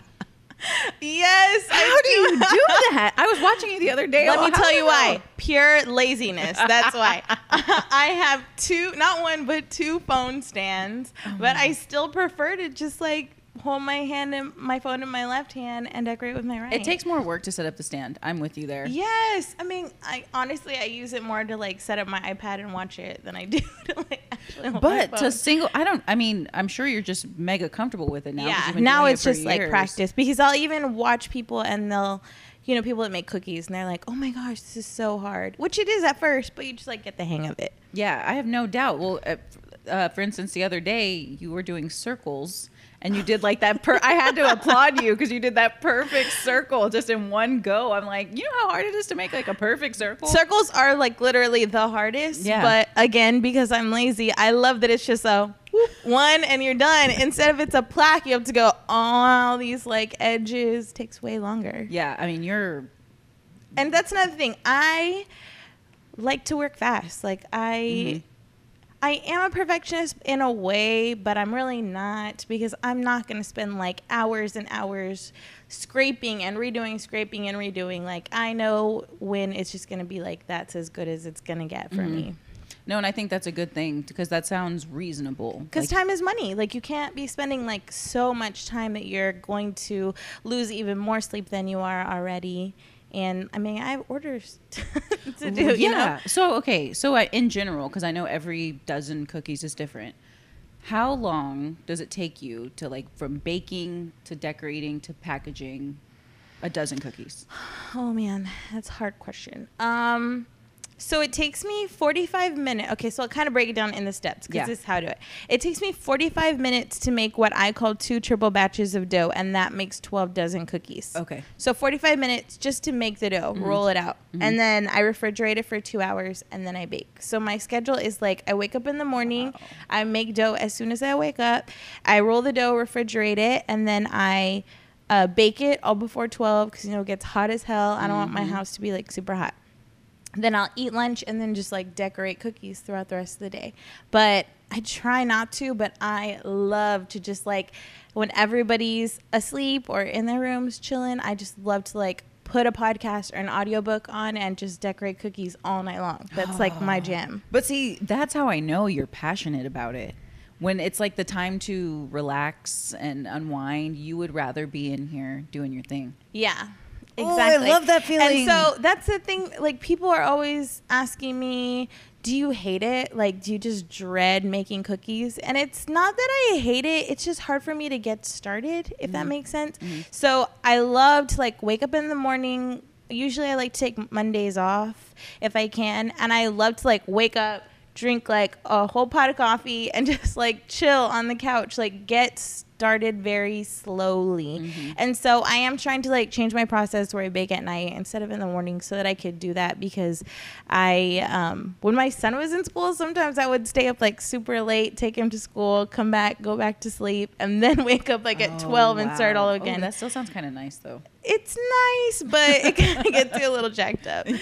Yes. How do you do that? I was watching you the other day. Let me tell you why. Pure laziness. That's why. I have not one, but two phone stands. Oh, but I still prefer to just like hold my hand and my phone in my left hand and decorate with my right. It takes more work to set up the stand. I'm with you there. Yes. I mean, I honestly use it more to like set up my iPad and watch it than I do to like actually hold my phone. But to I'm sure you're just mega comfortable with it now. Yeah. Now it's just like practice, because I'll even watch people and they'll, you know, people that make cookies and they're like, oh my gosh, this is so hard, which it is at first, but you just like get the hang of it. Yeah. I have no doubt. Well, for instance, the other day you were doing circles. And you did like that. I had to applaud you because you did that perfect circle just in one go. I'm like, you know how hard it is to make like a perfect circle? Circles are like literally the hardest. Yeah. But again, because I'm lazy, I love that it's just a whoop, one and you're done. Instead of it's a plaque, you have to go all these like edges. Takes way longer. Yeah. I mean, and that's another thing. I like to work fast. Like I am a perfectionist in a way, but I'm really not, because I'm not going to spend like hours and hours scraping and redoing. Like I know when it's just going to be like, that's as good as it's going to get for me. No, and I think that's a good thing, because that sounds reasonable. Because time is money. Like you can't be spending like so much time that you're going to lose even more sleep than you are already. And I mean, I have orders to do, you know? So, okay. So in general, because I know every dozen cookies is different, how long does it take you to like from baking to decorating to packaging a dozen cookies? Oh man, that's a hard question. So it takes me 45 minutes. Okay, so I'll kind of break it down in the steps, because this is how I do it. It takes me 45 minutes to make what I call 2 triple batches of dough, and that makes 12 dozen cookies. Okay. So 45 minutes just to make the dough, roll it out, and then I refrigerate it for 2 hours, and then I bake. So my schedule is like I wake up in the morning, I make dough as soon as I wake up, I roll the dough, refrigerate it, and then I bake it all before 12, because, you know, it gets hot as hell. I don't want my house to be like super hot. Then I'll eat lunch and then just like decorate cookies throughout the rest of the day. But I try not to, but I love to just like when everybody's asleep or in their rooms chilling, I just love to like put a podcast or an audiobook on and just decorate cookies all night long. That's like my jam. But see, that's how I know you're passionate about it. When it's like the time to relax and unwind, you would rather be in here doing your thing. Yeah. Exactly. Oh, I love that feeling. And so that's the thing. Like, people are always asking me, do you hate it? Like, do you just dread making cookies? And it's not that I hate it. It's just hard for me to get started, if that makes sense. So I love to, like, wake up in the morning. Usually I like to take Mondays off if I can. And I love to, like, wake up, drink like a whole pot of coffee and just like chill on the couch, like get started very slowly. And so I am trying to like change my process where I bake at night instead of in the morning so that I could do that, because I, when my son was in school, sometimes I would stay up like super late, take him to school, come back, go back to sleep, and then wake up like at 12 and start all again. That still sounds kind of nice though. It's nice, but it kind of gets you a little jacked up. So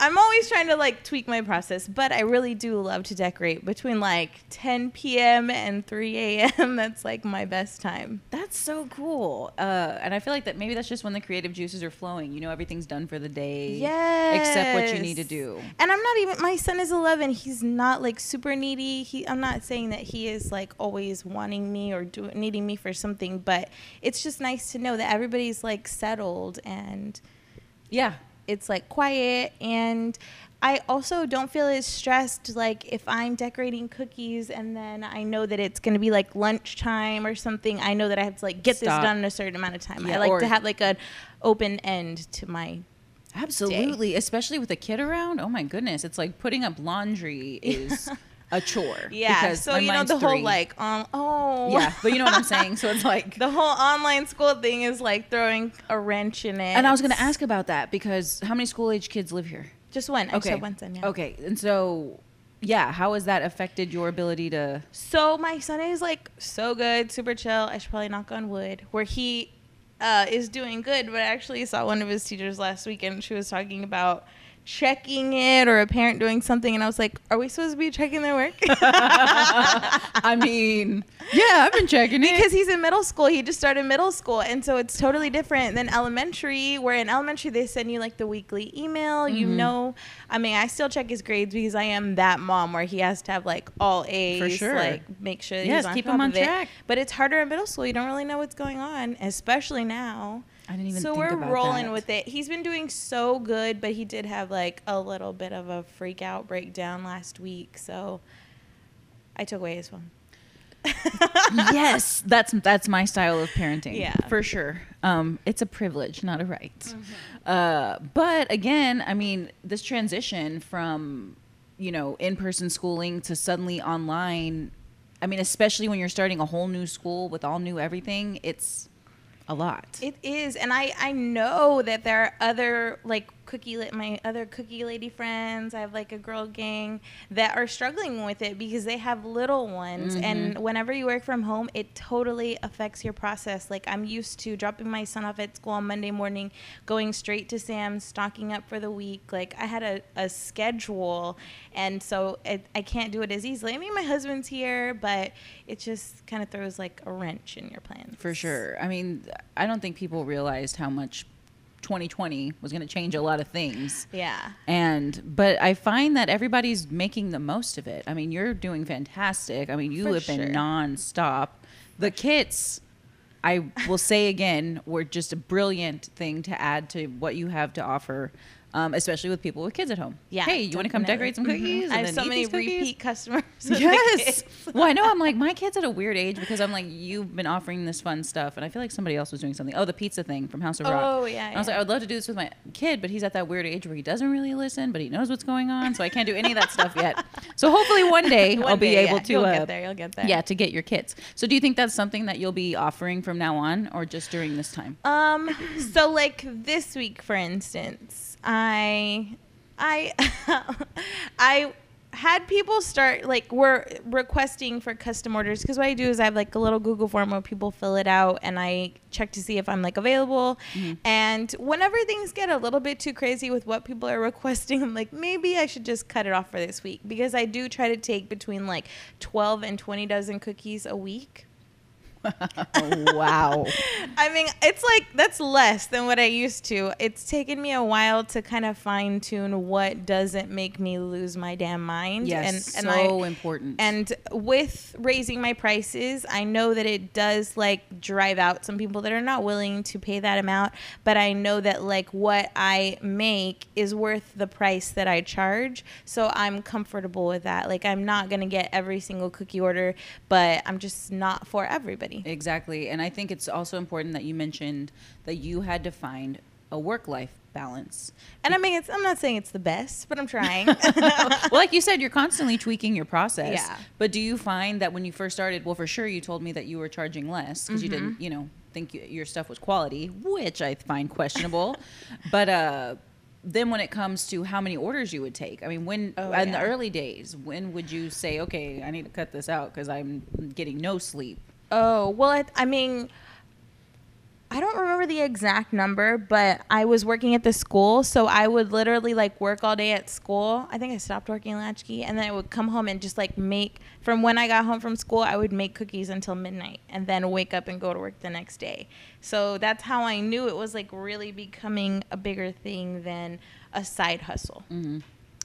I'm always trying to like tweak my process, but I really do love to decorate between like 10 p.m. and 3 a.m. That's like my best time. That's so cool. And I feel like that maybe that's just when the creative juices are flowing. You know, everything's done for the day. Yes. Except what you need to do. And I'm not even, my son is 11. He's not like super needy. I'm not saying that he is like always wanting me or needing me for something, but it's just nice to know that everybody's like settled and it's like quiet. And I also don't feel as stressed, like if I'm decorating cookies and then I know that it's going to be like lunchtime or something, I know that I have to like get this done in a certain amount of time. I like to have like an open end to my day. Especially with a kid around. Oh my goodness, it's like putting up laundry is a chore. Yeah, so you know the whole like but you know what I'm saying. So it's like the whole online school thing is like throwing a wrench in it. And I was going to ask about that, because how many school age kids live here? Just one. Okay. I said one son. Yeah. Okay, and so how has that affected your ability to? So my son is like so good, super chill. I should probably knock on wood. Where he is doing good, but I actually saw one of his teachers last week, and she was talking about checking it, or a parent doing something, and I was like, are we supposed to be checking their work? I mean, yeah, I've been checking it. Because he's in middle school. He just started middle school, and so it's totally different than elementary, where in elementary they send you like the weekly email. You know, I mean, I still check his grades because I am that mom where he has to have like all A's. For sure. Like make sure that he's on top of track. But it's harder in middle school. You don't really know what's going on, especially now. I didn't even think about that. So we're rolling with it. He's been doing so good, but he did have like a little bit of a freak out breakdown last week. So I took away his phone. Yes, that's my style of parenting. Yeah, for sure. It's a privilege, not a right. But again, I mean, this transition from, you know, in-person schooling to suddenly online. I mean, especially when you're starting a whole new school with all new everything, it's a lot. It is. And I know that there are other like my other cookie lady friends, I have like a girl gang, that are struggling with it because they have little ones. And whenever you work from home, it totally affects your process. Like I'm used to dropping my son off at school on Monday morning, going straight to Sam's, stocking up for the week. Like I had a schedule, and so I can't do it as easily. I mean, my husband's here, but it just kind of throws like a wrench in your plans. For sure. I mean, I don't think people realized how much 2020 was going to change a lot of things. Yeah. But I find that everybody's making the most of it. I mean, you're doing fantastic. I mean, you have been nonstop. The kits, I will say again, were just a brilliant thing to add to what you have to offer. Especially with people with kids at home. Yeah. Hey, you want to come decorate some cookies? And I have so many repeat customers. Yes. Well, I know. I'm like, my kid's at a weird age, because I'm like, you've been offering this fun stuff, and I feel like somebody else was doing something. Oh, the pizza thing from House of Rock. Oh, yeah. And I was like, I would love to do this with my kid, but he's at that weird age where he doesn't really listen, but he knows what's going on, so I can't do any of that stuff yet. So hopefully one day I'll be able to. You'll get there. You'll get there. Yeah, to get your kits. So do you think that's something that you'll be offering from now on, or just during this time? So like this week, for instance, I had people start, like, we're requesting for custom orders, because what I do is I have like a little Google form where people fill it out, and I check to see if I'm like available. And whenever things get a little bit too crazy with what people are requesting, I'm like, maybe I should just cut it off for this week, because I do try to take between like 12 and 20 dozen cookies a week. Wow. I mean, it's like, that's less than what I used to. It's taken me a while to kind of fine tune what doesn't make me lose my damn mind. Yes, and so important. And with raising my prices, I know that it does like drive out some people that are not willing to pay that amount. But I know that like what I make is worth the price that I charge. So I'm comfortable with that. Like, I'm not going to get every single cookie order, but I'm just not for everybody. Exactly. And I think it's also important that you mentioned that you had to find a work-life balance. And I mean, it's, I'm not saying it's the best, but I'm trying. Well, like you said, you're constantly tweaking your process. Yeah. But do you find that when you first started, well, for sure, you told me that you were charging less because you didn't, you know, think your stuff was quality, which I find questionable. But then when it comes to how many orders you would take, I mean, when in the early days, when would you say, okay, I need to cut this out because I'm getting no sleep? Oh, well, I mean, I don't remember the exact number, but I was working at the school. So I would literally like work all day at school. I think I stopped working at Latchkey, and then I would come home and just like make, from when I got home from school, I would make cookies until midnight and then wake up and go to work the next day. So that's how I knew it was like really becoming a bigger thing than a side hustle. Mm-hmm.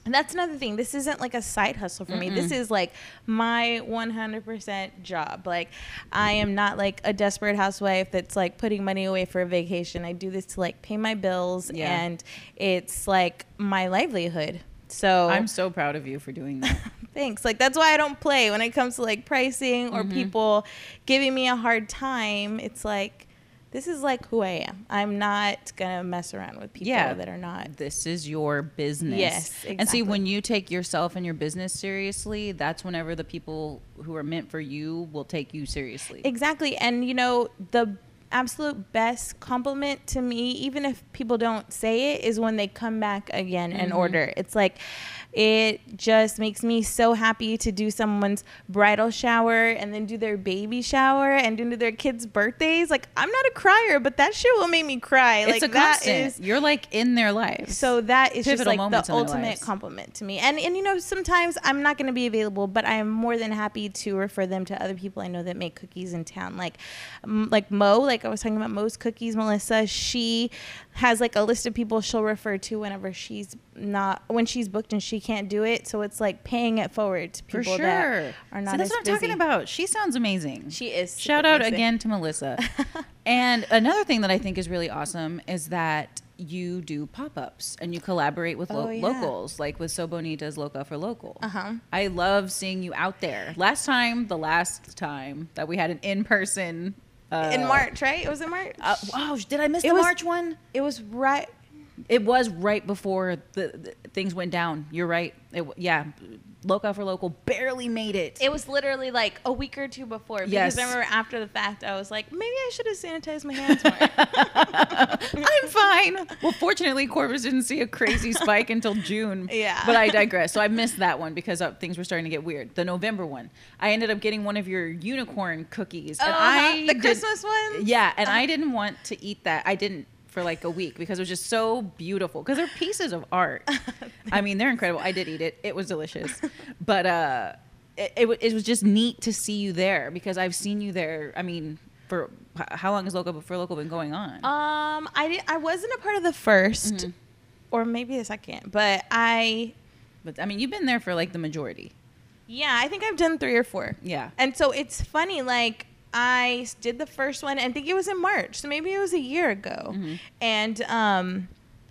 And that's another thing. This isn't like a side hustle for me. This is like my 100% job. Like, I am not like a desperate housewife that's like putting money away for a vacation. I do this to like pay my bills, and it's like my livelihood. So I'm so proud of you for doing that. Thanks. Like, that's why I don't play when it comes to like pricing or people giving me a hard time. It's like, this is like who I am. I'm not going to mess around with people that are not. This is your business. Yes, exactly. And see, when you take yourself and your business seriously, that's whenever the people who are meant for you will take you seriously. Exactly. And, you know, the absolute best compliment to me, even if people don't say it, is when they come back again and order. It's like, it just makes me so happy to do someone's bridal shower and then do their baby shower and do their kids' birthdays. Like, I'm not a crier, but that shit will make me cry. It's like a constant. You're like in their life. So that is pivotal, just like the ultimate compliment to me. And you know, sometimes I'm not going to be available, but I'm more than happy to refer them to other people I know that make cookies in town. Like Mo, like I was talking about Mo's Cookies, Melissa, she has like a list of people she'll refer to whenever she's not, when she's booked and she can't do it. So it's like paying it forward to people that are not as busy. So that's what I'm talking about. She sounds amazing. She is. Shout out again to Melissa. And another thing that I think is really awesome is that you do pop-ups and you collaborate with locals, like with So Bonita's Local for Local. I love seeing you out there. The last time that we had an in-person in March, right? It was in March. Oh, did I miss the March one? It was right before the things went down. You're right. Local for Local barely made it. It was literally like a week or two before. Because I remember after the fact, I was like, maybe I should have sanitized my hands more. I'm fine. Well, fortunately, Corpus didn't see a crazy spike until June. Yeah. But I digress. So I missed that one because things were starting to get weird. The November one, I ended up getting one of your unicorn cookies. The Christmas one? Yeah. And I didn't want to eat that. I didn't. For like a week because it was just so beautiful because they're pieces of art. I mean, they're incredible. I did eat it. It was delicious. But it was just neat to see you there because I've seen you there. I mean, for how long has Local for Local been going on? I wasn't a part of the first or maybe the second, but I mean, you've been there for like the majority. Yeah, I think I've done 3 or 4. Yeah. And so it's funny, like, I did the first one, and I think it was in March, so maybe it was a year ago. And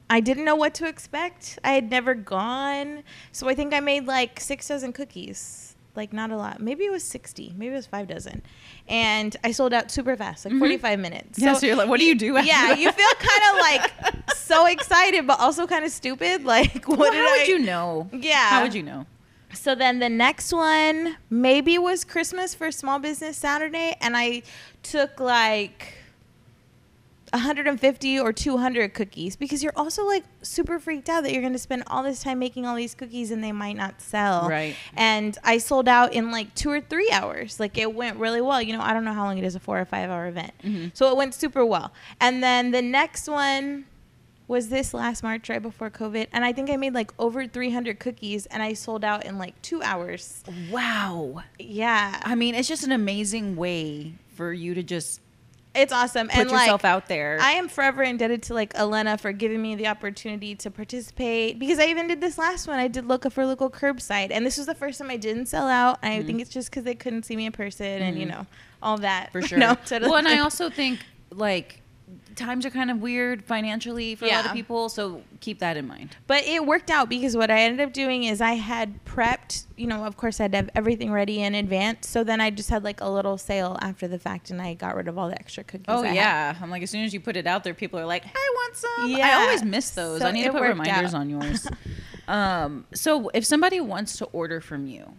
I didn't know what to expect. I had never gone, so I think I made like 6 dozen cookies, like not a lot. Maybe it was 60, maybe it was 5 dozen. And I sold out super fast, like 45 minutes. Yeah, so you're like, what do you do after that? You feel kind of like so excited, but also kind of stupid. Like, how would you know? Yeah. How would you know? So then the next one maybe was Christmas for Small Business Saturday, and I took like 150 or 200 cookies because you're also like super freaked out that you're going to spend all this time making all these cookies and they might not sell. Right. And I sold out in like 2 or 3 hours. Like, it went really well. You know, I don't know how long it is, a 4 or 5 hour event. So it went super well. And then the next one was this last March, right before COVID. And I think I made like over 300 cookies, and I sold out in like 2 hours. Wow. Yeah. I mean, it's just an amazing way for you to just it's awesome. Put and yourself out there. I am forever indebted to Elena for giving me the opportunity to participate, because I even did this last one. I did Local for Local curbside, and this was the first time I didn't sell out. I think it's just because they couldn't see me in person, and all that. For sure. No, totally. Well, and I also think times are kind of weird financially for a lot of people, so keep that in mind. But it worked out, because what I ended up doing is I had prepped, of course I had to have everything ready in advance, so then I just had a little sale after the fact, and I got rid of all the extra cookies. Oh, I had. I'm as soon as you put it out there, people are like, I want some. Yeah. I always miss those. So I need to put reminders on yours. So if somebody wants to order from you,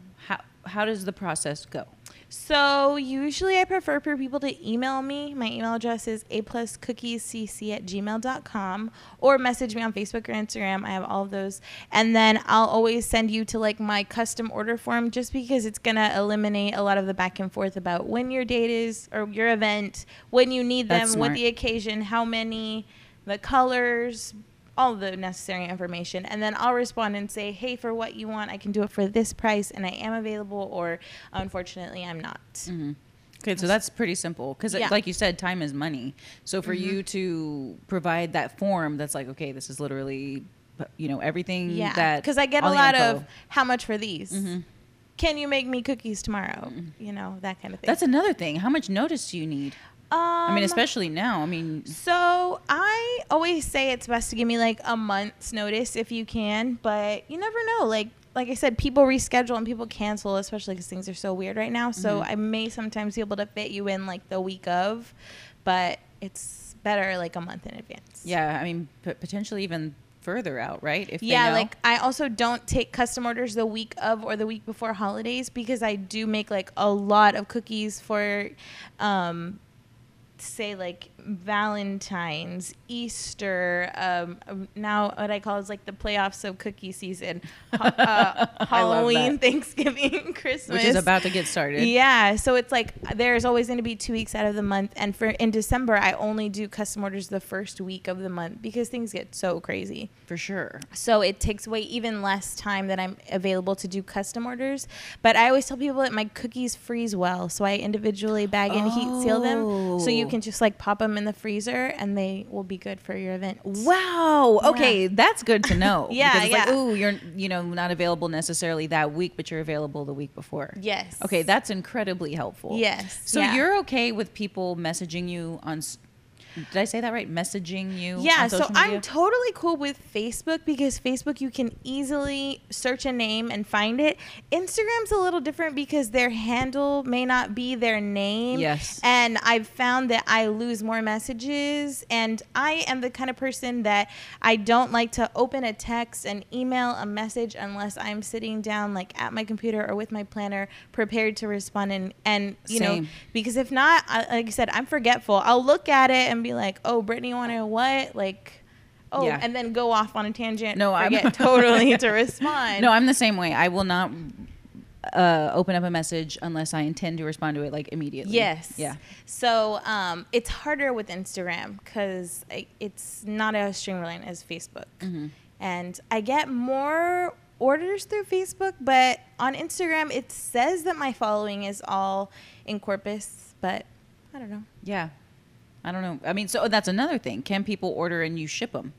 how does the process go? So usually I prefer for people to email me. My email address is apluscookiescc@gmail.com, or message me on Facebook or Instagram. I have all of those. And then I'll always send you to my custom order form, just because it's going to eliminate a lot of the back and forth about when your date is or your event, when you need them, what the occasion, how many, the colors, all the necessary information. And then I'll respond and say, hey, for what you want, I can do it for this price, and I am available, or unfortunately I'm not. Mm-hmm. Okay, so that's pretty simple, because like you said, time is money. So for you to provide that form, that's okay, this is literally, everything. Yeah, because I get a lot of how much for these. Mm-hmm. Can you make me cookies tomorrow? Mm-hmm. That kind of thing. That's another thing. How much notice do you need? Especially now. So I always say it's best to give me a month's notice if you can, but you never know. Like I said, people reschedule and people cancel, especially because things are so weird right now. So I may sometimes be able to fit you in the week of, but it's better a month in advance. Yeah, potentially even further out, right? If they know. I also don't take custom orders the week of or the week before holidays, because I do make a lot of cookies for say Valentine's, Easter, now what I call is the playoffs of cookie season, Halloween, Thanksgiving, Christmas, which is about to get started. Yeah, so it's there's always going to be 2 weeks out of the month, and in December I only do custom orders the first week of the month, because things get so crazy. For sure. So it takes away even less time that I'm available to do custom orders, but I always tell people that my cookies freeze well, so I individually bag and heat seal them, so you can just pop them in the freezer and they will be good for your event. Wow. Okay. Yeah. That's good to know. Yeah. Because you're, not available necessarily that week, but you're available the week before. Yes. Okay. That's incredibly helpful. Yes. So you're okay with people messaging you on, did I say that right? Messaging you? Yeah. On social media? I'm totally cool with Facebook, because Facebook, you can easily search a name and find it. Instagram's a little different, because their handle may not be their name. Yes. And I've found that I lose more messages, and I am the kind of person that I don't like to open a text and email a message unless I'm sitting down at my computer or with my planner prepared to respond. And know, because if not, like I said, I'm forgetful. I'll look at it and be oh, Brittany, you want to what? And then go off on a tangent. No, I get totally to respond. No, I'm the same way. I will not open up a message unless I intend to respond to it immediately. Yes. Yeah. So it's harder with Instagram, because it's not as streamlined as Facebook. Mm-hmm. And I get more orders through Facebook, but on Instagram it says that my following is all in Corpus, but I don't know. Yeah. I don't know. So that's another thing. Can people order and you ship them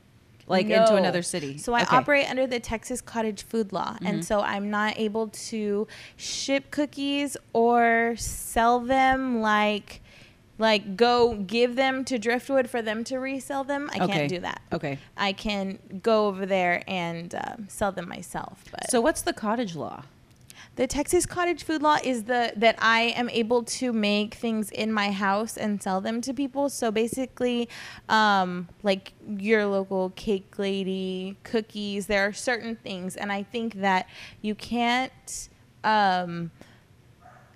into another city? So I operate under the Texas cottage food law. Mm-hmm. And so I'm not able to ship cookies or sell them go give them to Driftwood for them to resell them. I can't do that. Okay. I can go over there and sell them myself. But. So what's the cottage law? The Texas cottage food law is that I am able to make things in my house and sell them to people. So basically, your local cake lady, cookies, there are certain things. And I think that you can't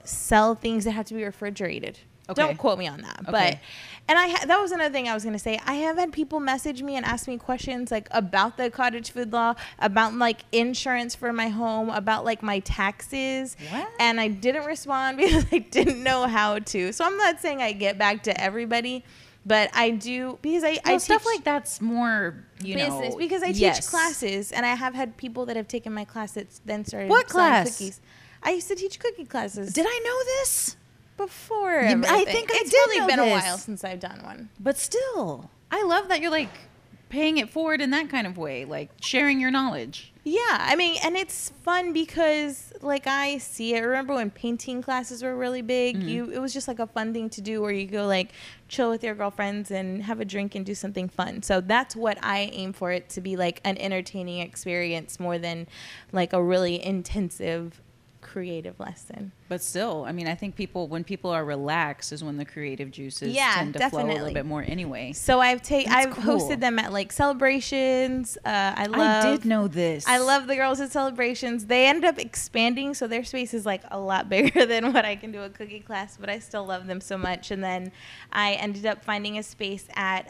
sell things that have to be refrigerated. Okay. Don't quote me on that. Okay. But that was another thing I was going to say. I have had people message me and ask me questions about the cottage food law, about insurance for my home, about my taxes. What? And I didn't respond because I didn't know how to. So I'm not saying I get back to everybody, but I do, because I teach stuff that's more business, because I teach classes, and I have had people that have taken my class that then started selling cookies. I used to teach cookie classes. Did I know this? before everything. I think I did know this. It's really been a while since I've done one. But still. I love that you're like paying it forward in that kind of way, like sharing your knowledge. Yeah, I mean, and it's fun because like I see it. Remember when painting classes were really big? Mm-hmm. It was just like a fun thing to do where you go like chill with your girlfriends and have a drink and do something fun. So that's what I aim for it to be, like an entertaining experience more than like a really intensive creative lesson. But still, I mean, I think when people are relaxed is when the creative juices tend to flow a little bit more anyway. So I've hosted them at like Celebrations. I did know this. I love the girls at Celebrations. They ended up expanding, so their space is like a lot bigger than what I can do a cookie class, but I still love them so much. And then I ended up finding a space at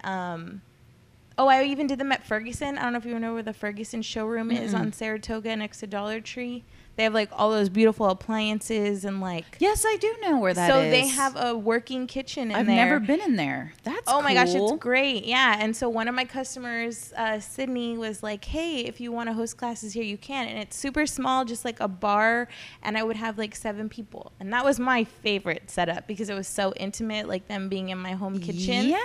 I even did them at Ferguson. I don't know if you know where the Ferguson showroom is on Saratoga next to Dollar Tree. They have like all those beautiful appliances and like. Yes, I do know where that is. So they have a working kitchen in there. I've never been in there. That's cool. Oh my gosh, it's great. Yeah. And so one of my customers, Sydney, was like, hey, if you want to host classes here, you can. And it's super small, just like a bar. And I would have like 7 people. And that was my favorite setup because it was so intimate, like them being in my home kitchen. Yeah.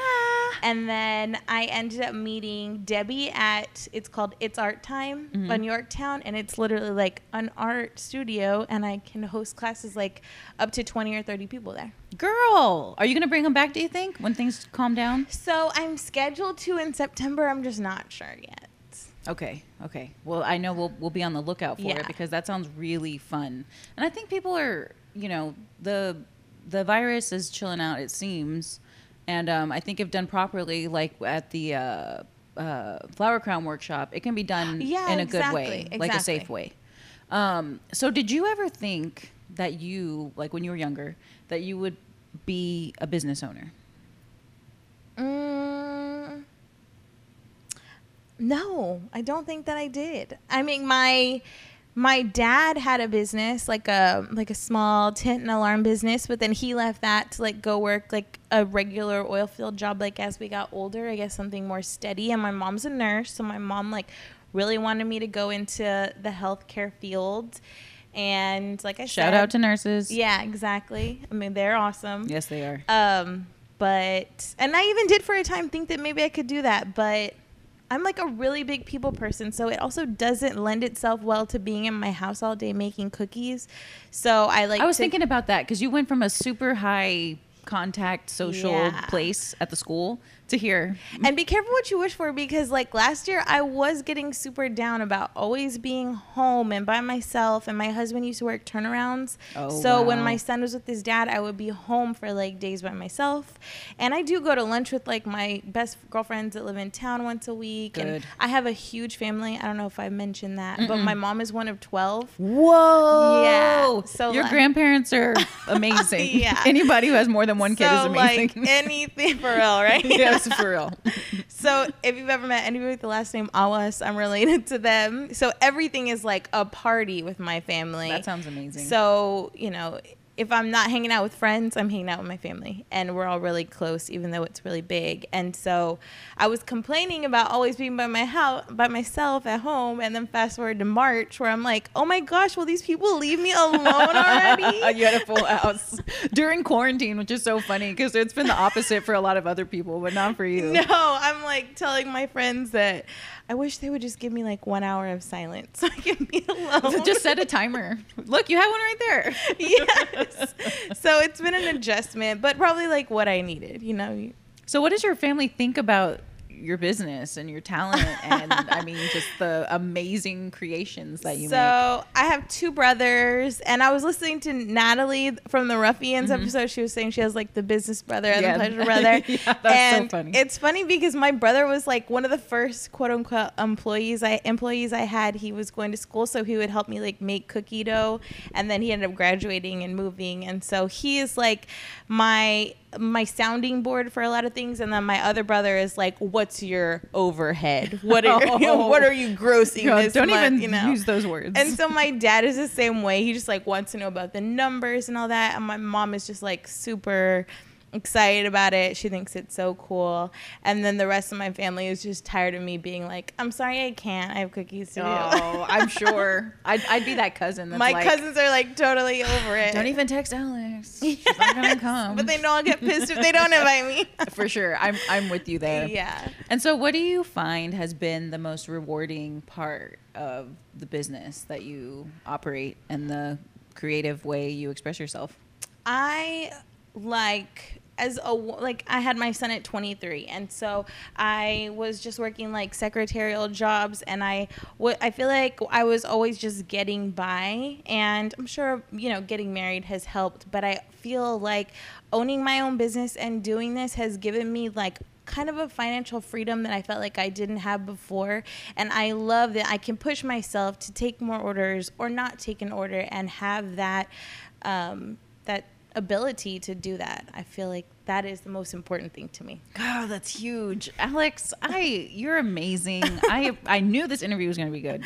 And then I ended up meeting Debbie at, it's called It's Art Time on Yorktown. And it's literally like an art studio, and I can host classes like up to 20 or 30 people there. Girl, are you going to bring them back, do you think, when things calm down? So I'm scheduled to in September. I'm just not sure yet. Okay. Well, I know we'll be on the lookout for it because that sounds really fun. And I think people are, you know, the virus is chilling out, it seems. And I think if done properly, like at the Flower Crown workshop, it can be done in a good way, like a safe way. So did you ever think that you, like when you were younger, that you would be a business owner? No, I don't think that I did. I mean, my dad had a business, like a small tent and alarm business, but then he left that to like go work like a regular oil field job. Like as we got older, I guess something more steady. And my mom's a nurse. So my mom like really wanted me to go into the healthcare field. And like I said, shout out to nurses. Yeah, exactly. I mean, they're awesome. Yes, they are. And I even did for a time think that maybe I could do that, but I'm like a really big people person, so it also doesn't lend itself well to being in my house all day making cookies. So I was thinking about that because you went from a super high contact social place at the school to here. And be careful what you wish for, because like last year I was getting super down about always being home and by myself, and my husband used to work turnarounds. When my son was with his dad, I would be home for like days by myself. And I do go to lunch with like my best girlfriends that live in town once a week. Good. And I have a huge family. I don't know if I mentioned that, but my mom is one of 12. Whoa. Yeah. So your grandparents are amazing. Yeah. Anybody who has more than one kid is amazing. Like anything for real, right? Yeah. For real. So if you've ever met anybody with the last name Awas, I'm related to them. So everything is like a party with my family. That sounds amazing. So, you know, if I'm not hanging out with friends, I'm hanging out with my family. And we're all really close, even though it's really big. And so I was complaining about always being by myself at home. And then fast forward to March, where I'm like, oh my gosh, will these people leave me alone already? You had a full house during quarantine, which is so funny because it's been the opposite for a lot of other people, but not for you. No, I'm like telling my friends that I wish they would just give me like 1 hour of silence so I can be alone. Just set a timer. Look, you have one right there. Yes. So it's been an adjustment, but probably like what I needed, you know. So what does your family think about your business and your talent and I mean just the amazing creations that you make? So I have 2 brothers, and I was listening to Natalie from the Ruffians episode. She was saying she has like the business brother and the pleasure brother. That's and so funny. It's funny because my brother was like one of the first quote unquote employees I had. He was going to school, so he would help me like make cookie dough, and then he ended up graduating and moving, and so he is like my sounding board for a lot of things. And then my other brother is like, what's your overhead? What are you grossing this month? Don't even use those words. And so my dad is the same way. He just like wants to know about the numbers and all that. And my mom is just like super excited about it. She thinks it's so cool. And then the rest of my family is just tired of me being like, I'm sorry, I can't. I have cookies to do. Oh, I'm sure. I'd be that cousin. That's my cousins are like totally over it. Don't even text Alex. nice. She's not going to come. But they know I'll get pissed if they don't invite me. For sure. I'm with you there. Yeah. And so what do you find has been the most rewarding part of the business that you operate and the creative way you express yourself? I had my son at 23, and so I was just working like secretarial jobs, and I feel like I was always just getting by, and I'm sure, you know, getting married has helped, but I feel like owning my own business and doing this has given me like kind of a financial freedom that I felt like I didn't have before. And I love that I can push myself to take more orders or not take an order and have that, that ability to do that. I feel like that is the most important thing to me. Oh, that's huge. Alex, you're amazing. I knew this interview was going to be good.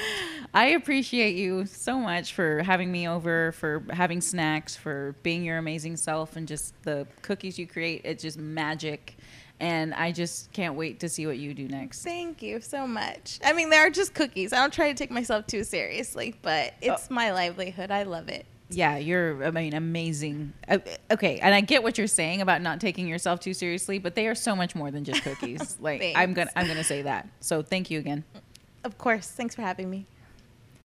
I appreciate you so much for having me over, for having snacks, for being your amazing self, and just the cookies you create. It's just magic. And I just can't wait to see what you do next. Thank you so much. I mean, they are just cookies. I don't try to take myself too seriously, but it's my livelihood. I love it. Yeah, you're, I mean, amazing. Okay, and I get what you're saying about not taking yourself too seriously, but they are so much more than just cookies. Like, I'm gonna say that. So thank you again. Of course. Thanks for having me.